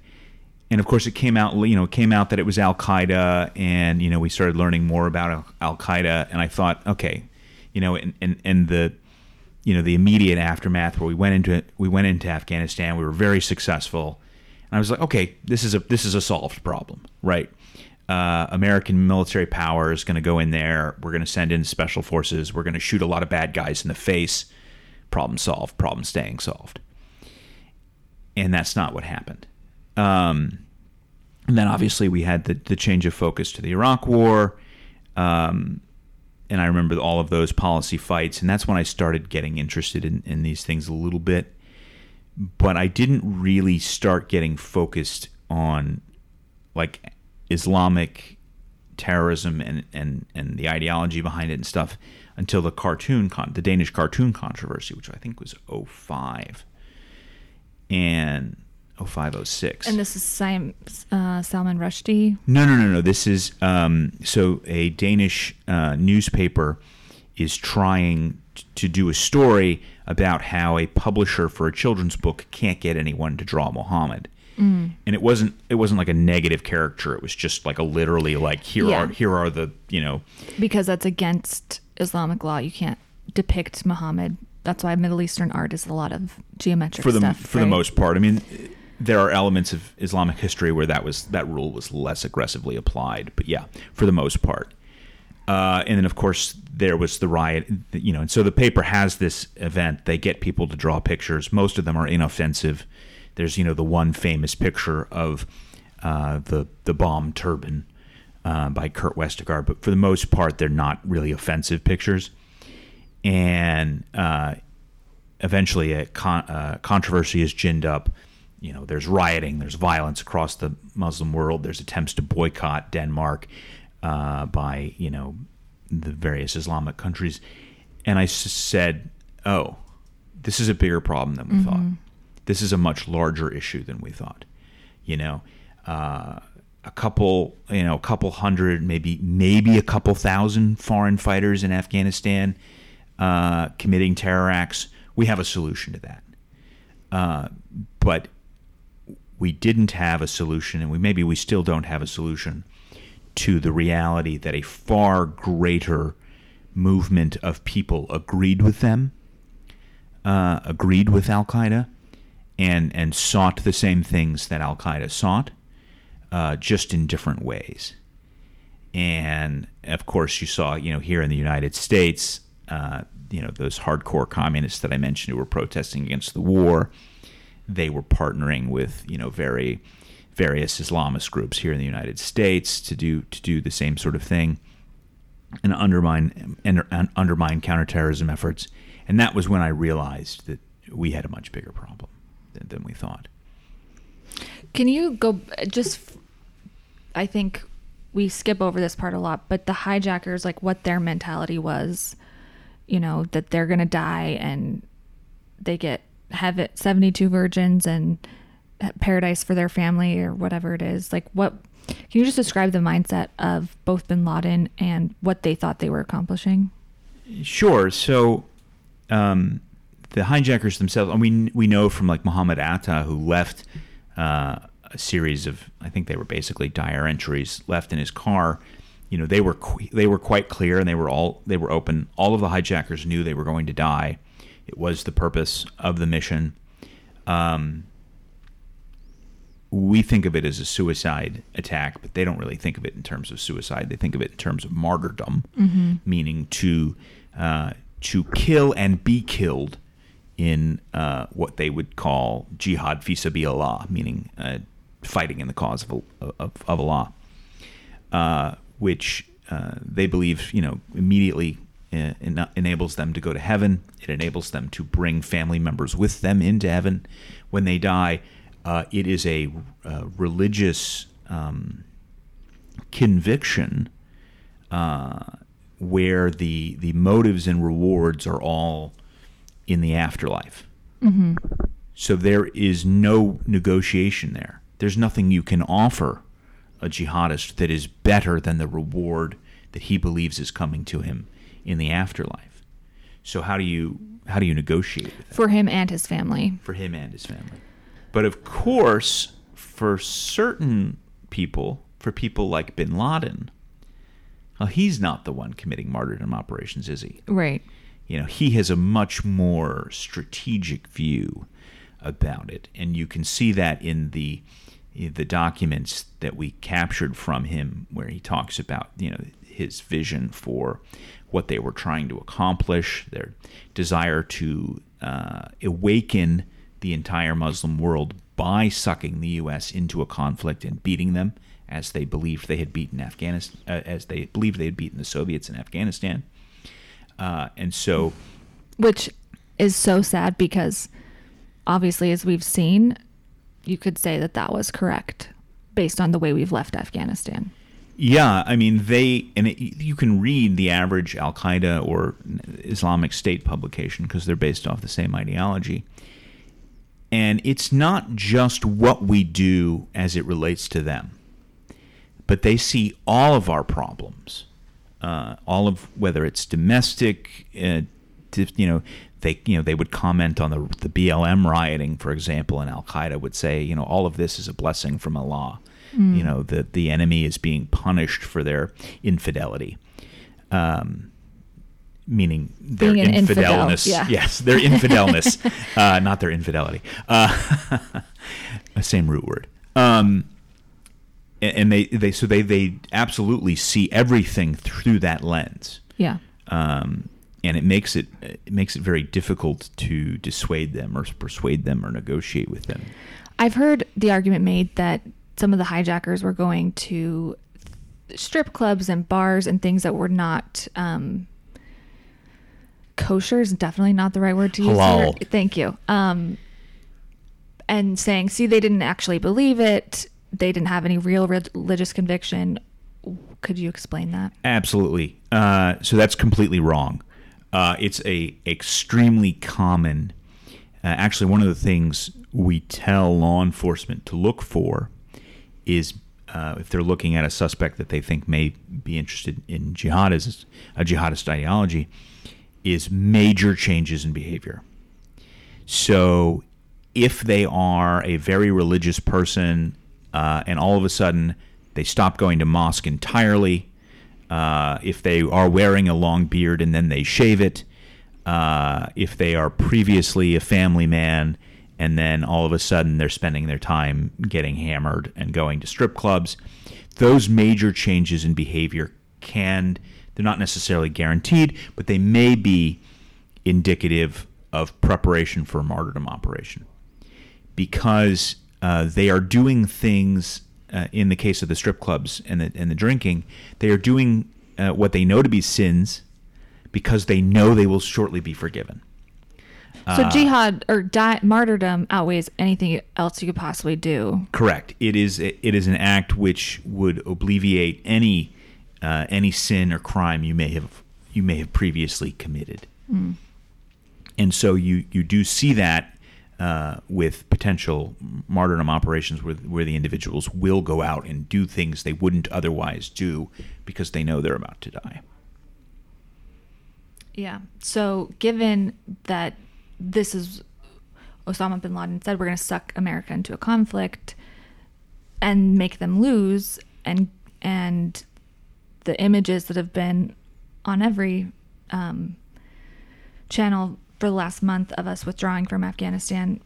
and of course it came out. It came out that it was Al Qaeda, and we started learning more about Al Qaeda, and I thought, okay, the immediate aftermath, where we went into Afghanistan, we were very successful, and I was like, okay, this is a solved problem, right? American military power is going to go in there. We're going to send in special forces. We're going to shoot a lot of bad guys in the face. Problem solved. Problem staying solved. And that's not what happened. And then obviously we had the change of focus to the Iraq War. And I remember all of those policy fights, and that's when I started getting interested in these things a little bit. But I didn't really start getting focused on Islamic terrorism and the ideology behind it and stuff until the Danish cartoon controversy, which I think was 2005 and 2005, 2006. And this is Salman Rushdie? No. This is a Danish newspaper is trying to do a story about how a publisher for a children's book can't get anyone to draw Muhammad. Mm. And it wasn't like a negative character. It was just here are the, because that's against Islamic law. You can't depict Muhammad. That's why Middle Eastern art is a lot of geometric stuff. For the most part. There are elements of Islamic history where that rule was less aggressively applied, but yeah, for the most part. And then, of course, there was the riot, and so the paper has this event. They get people to draw pictures. Most of them are inoffensive. There's, the one famous picture of the bomb turban by Kurt Westergaard, but for the most part, they're not really offensive pictures. And eventually a controversy is ginned up. You know, there's rioting, there's violence across the Muslim world. There's attempts to boycott Denmark by, you know, the various Islamic countries. And I said, oh, this is a bigger problem than we mm-hmm. thought. This is a much larger issue than we thought. You know, a couple hundred, maybe a couple thousand foreign fighters in Afghanistan committing terror acts. We have a solution to that. But we didn't have a solution, and we still don't have a solution to the reality that a far greater movement of people agreed with them, agreed with al-Qaeda, and sought the same things that al-Qaeda sought, just in different ways. And of course, you saw, you know, here in the United States, you know, those hardcore communists that I mentioned who were protesting against the war, they were partnering with, you know, various Islamist groups here in the United States to do the same sort of thing and undermine counterterrorism efforts. And that was when I realized that we had a much bigger problem than we thought. Can you go I think we skip over this part a lot, but the hijackers, like what their mentality was, you know, that they're going to die and they have it 72 virgins and paradise for their family or whatever it is. Like what, can you just describe the mindset of both bin Laden and what they thought they were accomplishing? Sure. So, the hijackers themselves, and we know from like Muhammad Atta, who left a series of, I think they were basically diary entries left in his car. You know, they were quite clear, and they were open. All of the hijackers knew they were going to die. It was the purpose of the mission. We think of it as a suicide attack, but they don't really think of it in terms of suicide. They think of it in terms of martyrdom, mm-hmm. meaning to kill and be killed in what they would call jihad fi sabilillah, meaning fighting in the cause of Allah, which they believe, you know, immediately enables them to go to heaven. It enables them to bring family members with them into heaven when they die. It is a religious conviction where the motives and rewards are all in the afterlife. Mm-hmm. So there is no negotiation there. There's nothing you can offer a jihadist that is better than the reward that he believes is coming to him in the afterlife. So how do you negotiate with that? For him and his family. For him and his family. But of course, for certain people, for people like bin Laden, well, he's not the one committing martyrdom operations, is he? Right. You know, he has a much more strategic view about it, and you can see that in the documents that we captured from him, where he talks about, you know, his vision for what they were trying to accomplish, their desire to awaken the entire Muslim world by sucking the U.S. into a conflict and beating them, as they believed they had beaten Afghanistan, the Soviets in Afghanistan. And so, which is so sad, because obviously, as we've seen, you could say that was correct based on the way we've left Afghanistan. Yeah, I mean, you can read the average al-Qaeda or Islamic State publication, because they're based off the same ideology. And it's not just what we do as it relates to them, but they see all of our problems. All of, whether it's domestic, they would comment on the BLM rioting, for example, and Al Qaeda would say, you know, all of this is a blessing from Allah. Mm. You know, the enemy is being punished for their infidelity, meaning their infidelness. Infidel, yeah. Yes, their infidelness, not their infidelity. Same root word. And they absolutely see everything through that lens. Yeah. And it makes it very difficult to dissuade them or persuade them or negotiate with them. I've heard the argument made that some of the hijackers were going to strip clubs and bars and things that were not kosher is definitely not the right word to use. Halal. Here. Thank you. And saying, see, they didn't actually believe it. They didn't have any real religious conviction. Could you explain that? Absolutely. So that's completely wrong. It's a extremely common. Actually, one of the things we tell law enforcement to look for is if they're looking at a suspect that they think may be interested in jihadist ideology, is major changes in behavior. So if they are a very religious person and all of a sudden they stop going to mosque entirely, if they are wearing a long beard and then they shave it, if they are previously a family man and then all of a sudden they're spending their time getting hammered and going to strip clubs, those major changes in behavior can, they're not necessarily guaranteed, but they may be indicative of preparation for a martyrdom operation, because they are doing things, in the case of the strip clubs and the drinking, they are doing what they know to be sins because they know they will shortly be forgiven. So jihad or martyrdom outweighs anything else you could possibly do. Correct. It is an act which would obviate any sin or crime you may have previously committed. Mm. And so you do see that with potential martyrdom operations where the individuals will go out and do things they wouldn't otherwise do because they know they're about to die. Yeah. So given that this is Osama bin Laden said, we're going to suck America into a conflict and make them lose, and the images that have been on every channel for the last month of us withdrawing from Afghanistan,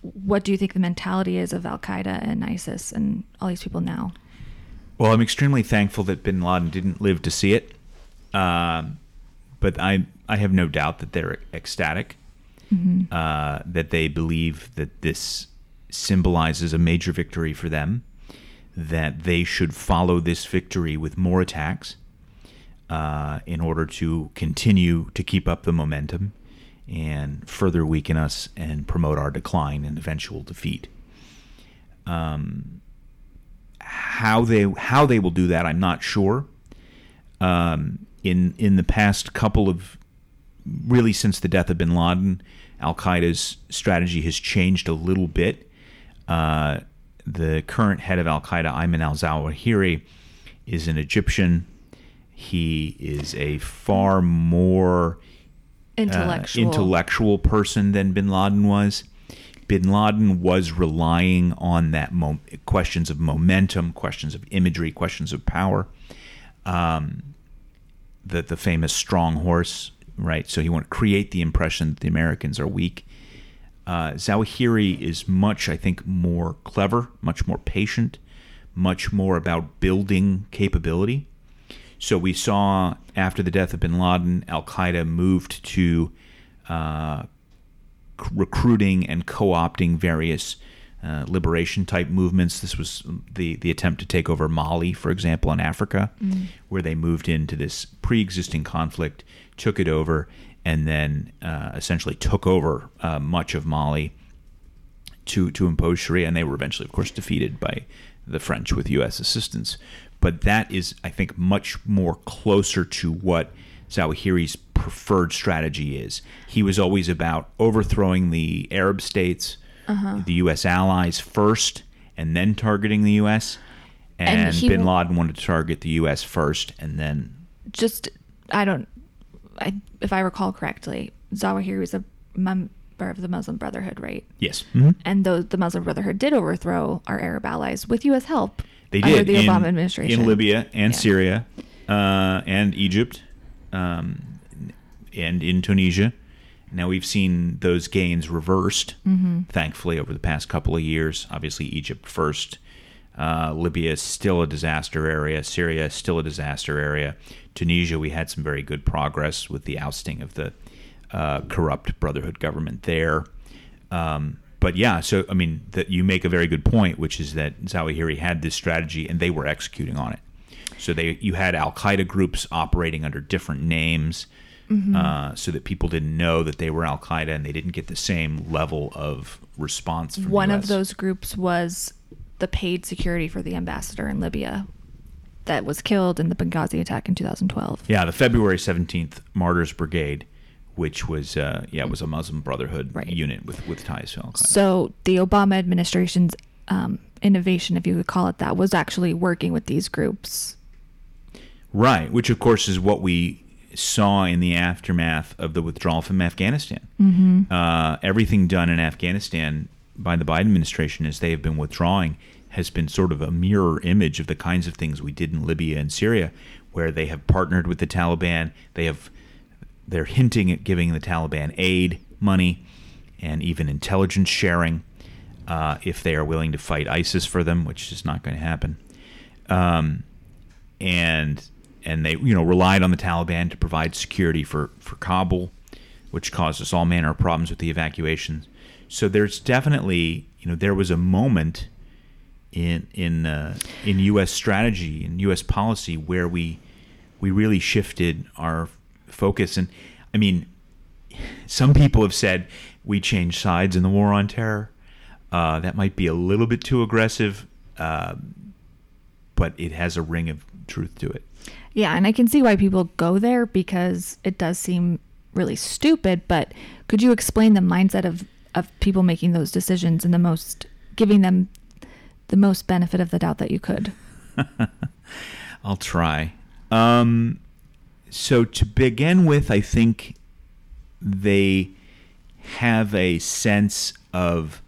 what do you think the mentality is of Al-Qaeda and ISIS and all these people now? Well, I'm extremely thankful that bin Laden didn't live to see it. But I have no doubt that they're ecstatic, mm-hmm. That they believe that this symbolizes a major victory for them, that they should follow this victory with more attacks in order to continue to keep up the momentum and further weaken us and promote our decline and eventual defeat. How they will do that, I'm not sure. In the past couple of, really since the death of bin Laden, Al-Qaeda's strategy has changed a little bit. The current head of Al-Qaeda, Ayman al-Zawahiri, is an Egyptian. He is a far more intellectual person than bin Laden was. Bin Laden was relying on that questions of momentum, questions of imagery, questions of power. The famous strong horse, right? So he wanted to create the impression that the Americans are weak. Zawahiri is much, I think, more clever, much more patient, much more about building capability. So we saw after the death of bin Laden, Al-Qaeda moved to recruiting and co-opting various liberation-type movements. This was the attempt to take over Mali, for example, in Africa, where they moved into this pre-existing conflict, took it over, and then essentially took over much of Mali to impose Sharia, and they were eventually, of course, defeated by the French with U.S. assistance. But that is, I think, much more closer to what Zawahiri's preferred strategy is. He was always about overthrowing the Arab states, the U.S. allies first, and then targeting the U.S. And bin Laden wanted to target the U.S. first, and then... if I recall correctly, Zawahiri was a member of the Muslim Brotherhood, right? Yes. Mm-hmm. And the Muslim Brotherhood did overthrow our Arab allies with U.S. help. They did. Under the Obama administration. In Libya and Syria and Egypt and in Tunisia. Now, we've seen those gains reversed, thankfully, over the past couple of years. Obviously, Egypt first. Libya is still a disaster area. Syria is still a disaster area. Tunisia, we had some very good progress with the ousting of the corrupt Brotherhood government there. But yeah, so, I mean, you make a very good point, which is that Zawahiri had this strategy, and they were executing on it. So you had al-Qaeda groups operating under different names, mm-hmm. So that people didn't know that they were al-Qaeda and they didn't get the same level of response from One the US. Of those groups was the paid security for the ambassador in Libya that was killed in the Benghazi attack in 2012. Yeah, the February 17th Martyrs Brigade, which was it was a Muslim Brotherhood unit with ties to al-Qaeda. So the Obama administration's innovation, if you could call it that, was actually working with these groups. Right, which of course is what we saw in the aftermath of the withdrawal from Afghanistan. Mm-hmm. Everything done in Afghanistan by the Biden administration as they have been withdrawing has been sort of a mirror image of the kinds of things we did in Libya and Syria, where they have partnered with the Taliban, they're hinting at giving the Taliban aid, money, and even intelligence sharing if they are willing to fight ISIS for them, which is not going to happen. And they relied on the Taliban to provide security for Kabul, which caused us all manner of problems with the evacuations. So there's definitely there was a moment in U.S. strategy and U.S. policy where we really shifted our focus. And I mean, some people have said we changed sides in the war on terror. That might be a little bit too aggressive, but it has a ring of truth to it. Yeah, and I can see why people go there because it does seem really stupid, but could you explain the mindset of people making those decisions and giving them the most benefit of the doubt that you could? I'll try. So to begin with, I think they have a sense of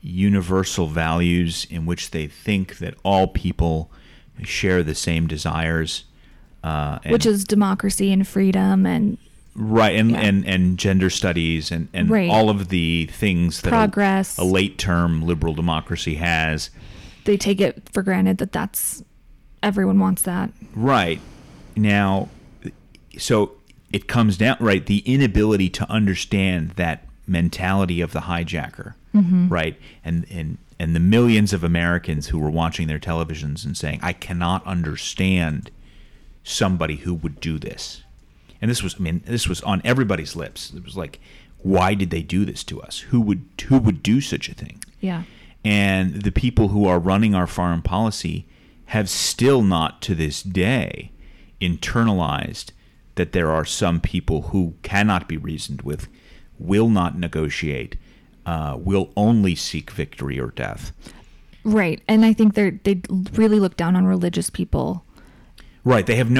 universal values in which they think that all people share the same desires. Which is democracy and freedom and... Right, and gender studies and all of the things that a late-term liberal democracy has. They take it for granted that's... Everyone wants that. Right. Now... So it comes down, the inability to understand that mentality of the hijacker, mm-hmm. right? And the millions of Americans who were watching their televisions and saying, I cannot understand somebody who would do this. And this was on everybody's lips. It was like, why did they do this to us? Who would do such a thing? Yeah. And the people who are running our foreign policy have still not to this day internalized that there are some people who cannot be reasoned with, will not negotiate, will only seek victory or death. Right, and I think they really look down on religious people. Right, they have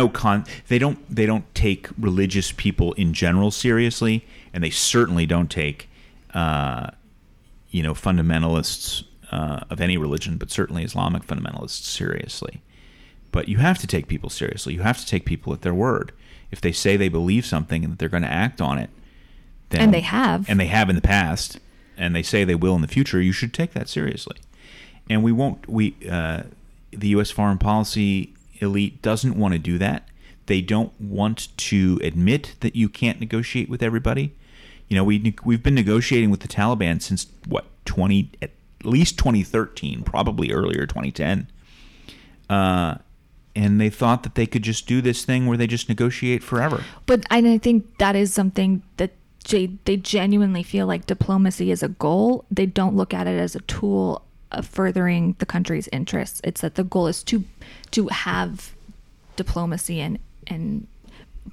they don't take religious people in general seriously, and they certainly don't take fundamentalists of any religion, but certainly Islamic fundamentalists seriously. But you have to take people seriously. You have to take people at their word. If they say they believe something and that they're going to act on it, then, and they have in the past, and they say they will in the future, you should take that seriously. And we won't. The U.S. foreign policy elite doesn't want to do that. They don't want to admit that you can't negotiate with everybody. We've been negotiating with the Taliban since at least 2013, probably earlier 2010. And they thought that they could just do this thing where they just negotiate forever. But I think that is something that they genuinely feel like diplomacy is a goal. They don't look at it as a tool of furthering the country's interests. It's that the goal is to have diplomacy and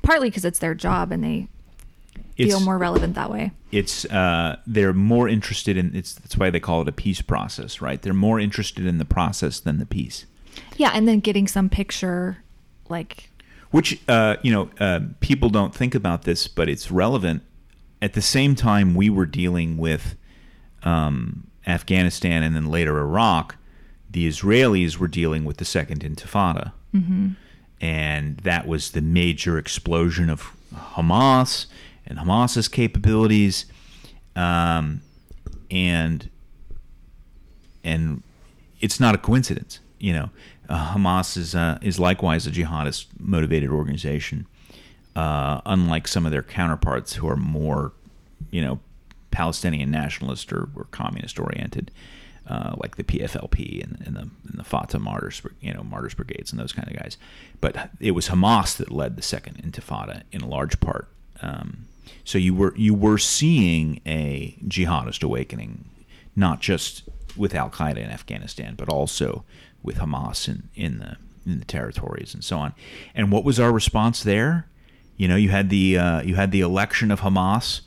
partly because it's their job and they feel more relevant that way. It's they're more interested in that's why they call it a peace process, right? They're more interested in the process than the peace. Yeah, and then getting some picture, which people don't think about this, but it's relevant. At the same time, we were dealing with Afghanistan and then later Iraq. The Israelis were dealing with the Second Intifada, mm-hmm. and that was the major explosion of Hamas and Hamas's capabilities, and it's not a coincidence. Hamas is likewise a jihadist-motivated organization, unlike some of their counterparts who are more, Palestinian nationalist or communist-oriented, like the PFLP and the Fatah martyrs brigades and those kind of guys. But it was Hamas that led the Second Intifada in a large part, So you were seeing a jihadist awakening, not just with Al Qaeda in Afghanistan, but also with Hamas in the territories and so on. And what was our response there? You know, you had the election of Hamas,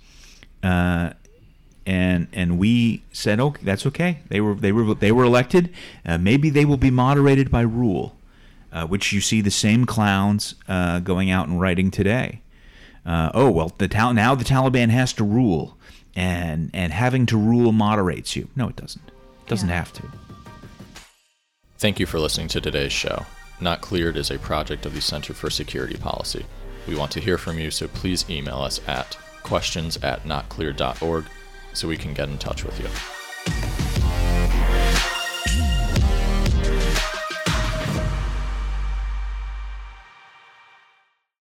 and we said, "Okay, that's okay. They were elected. Maybe they will be moderated by rule," which you see the same clowns going out and writing today. Now the Taliban has to rule, and having to rule moderates you. No, it doesn't. It doesn't have to. Thank you for listening to today's show. Not Cleared is a project of the Center for Security Policy. We want to hear from you, so please email us at questions@notcleared.org so we can get in touch with you.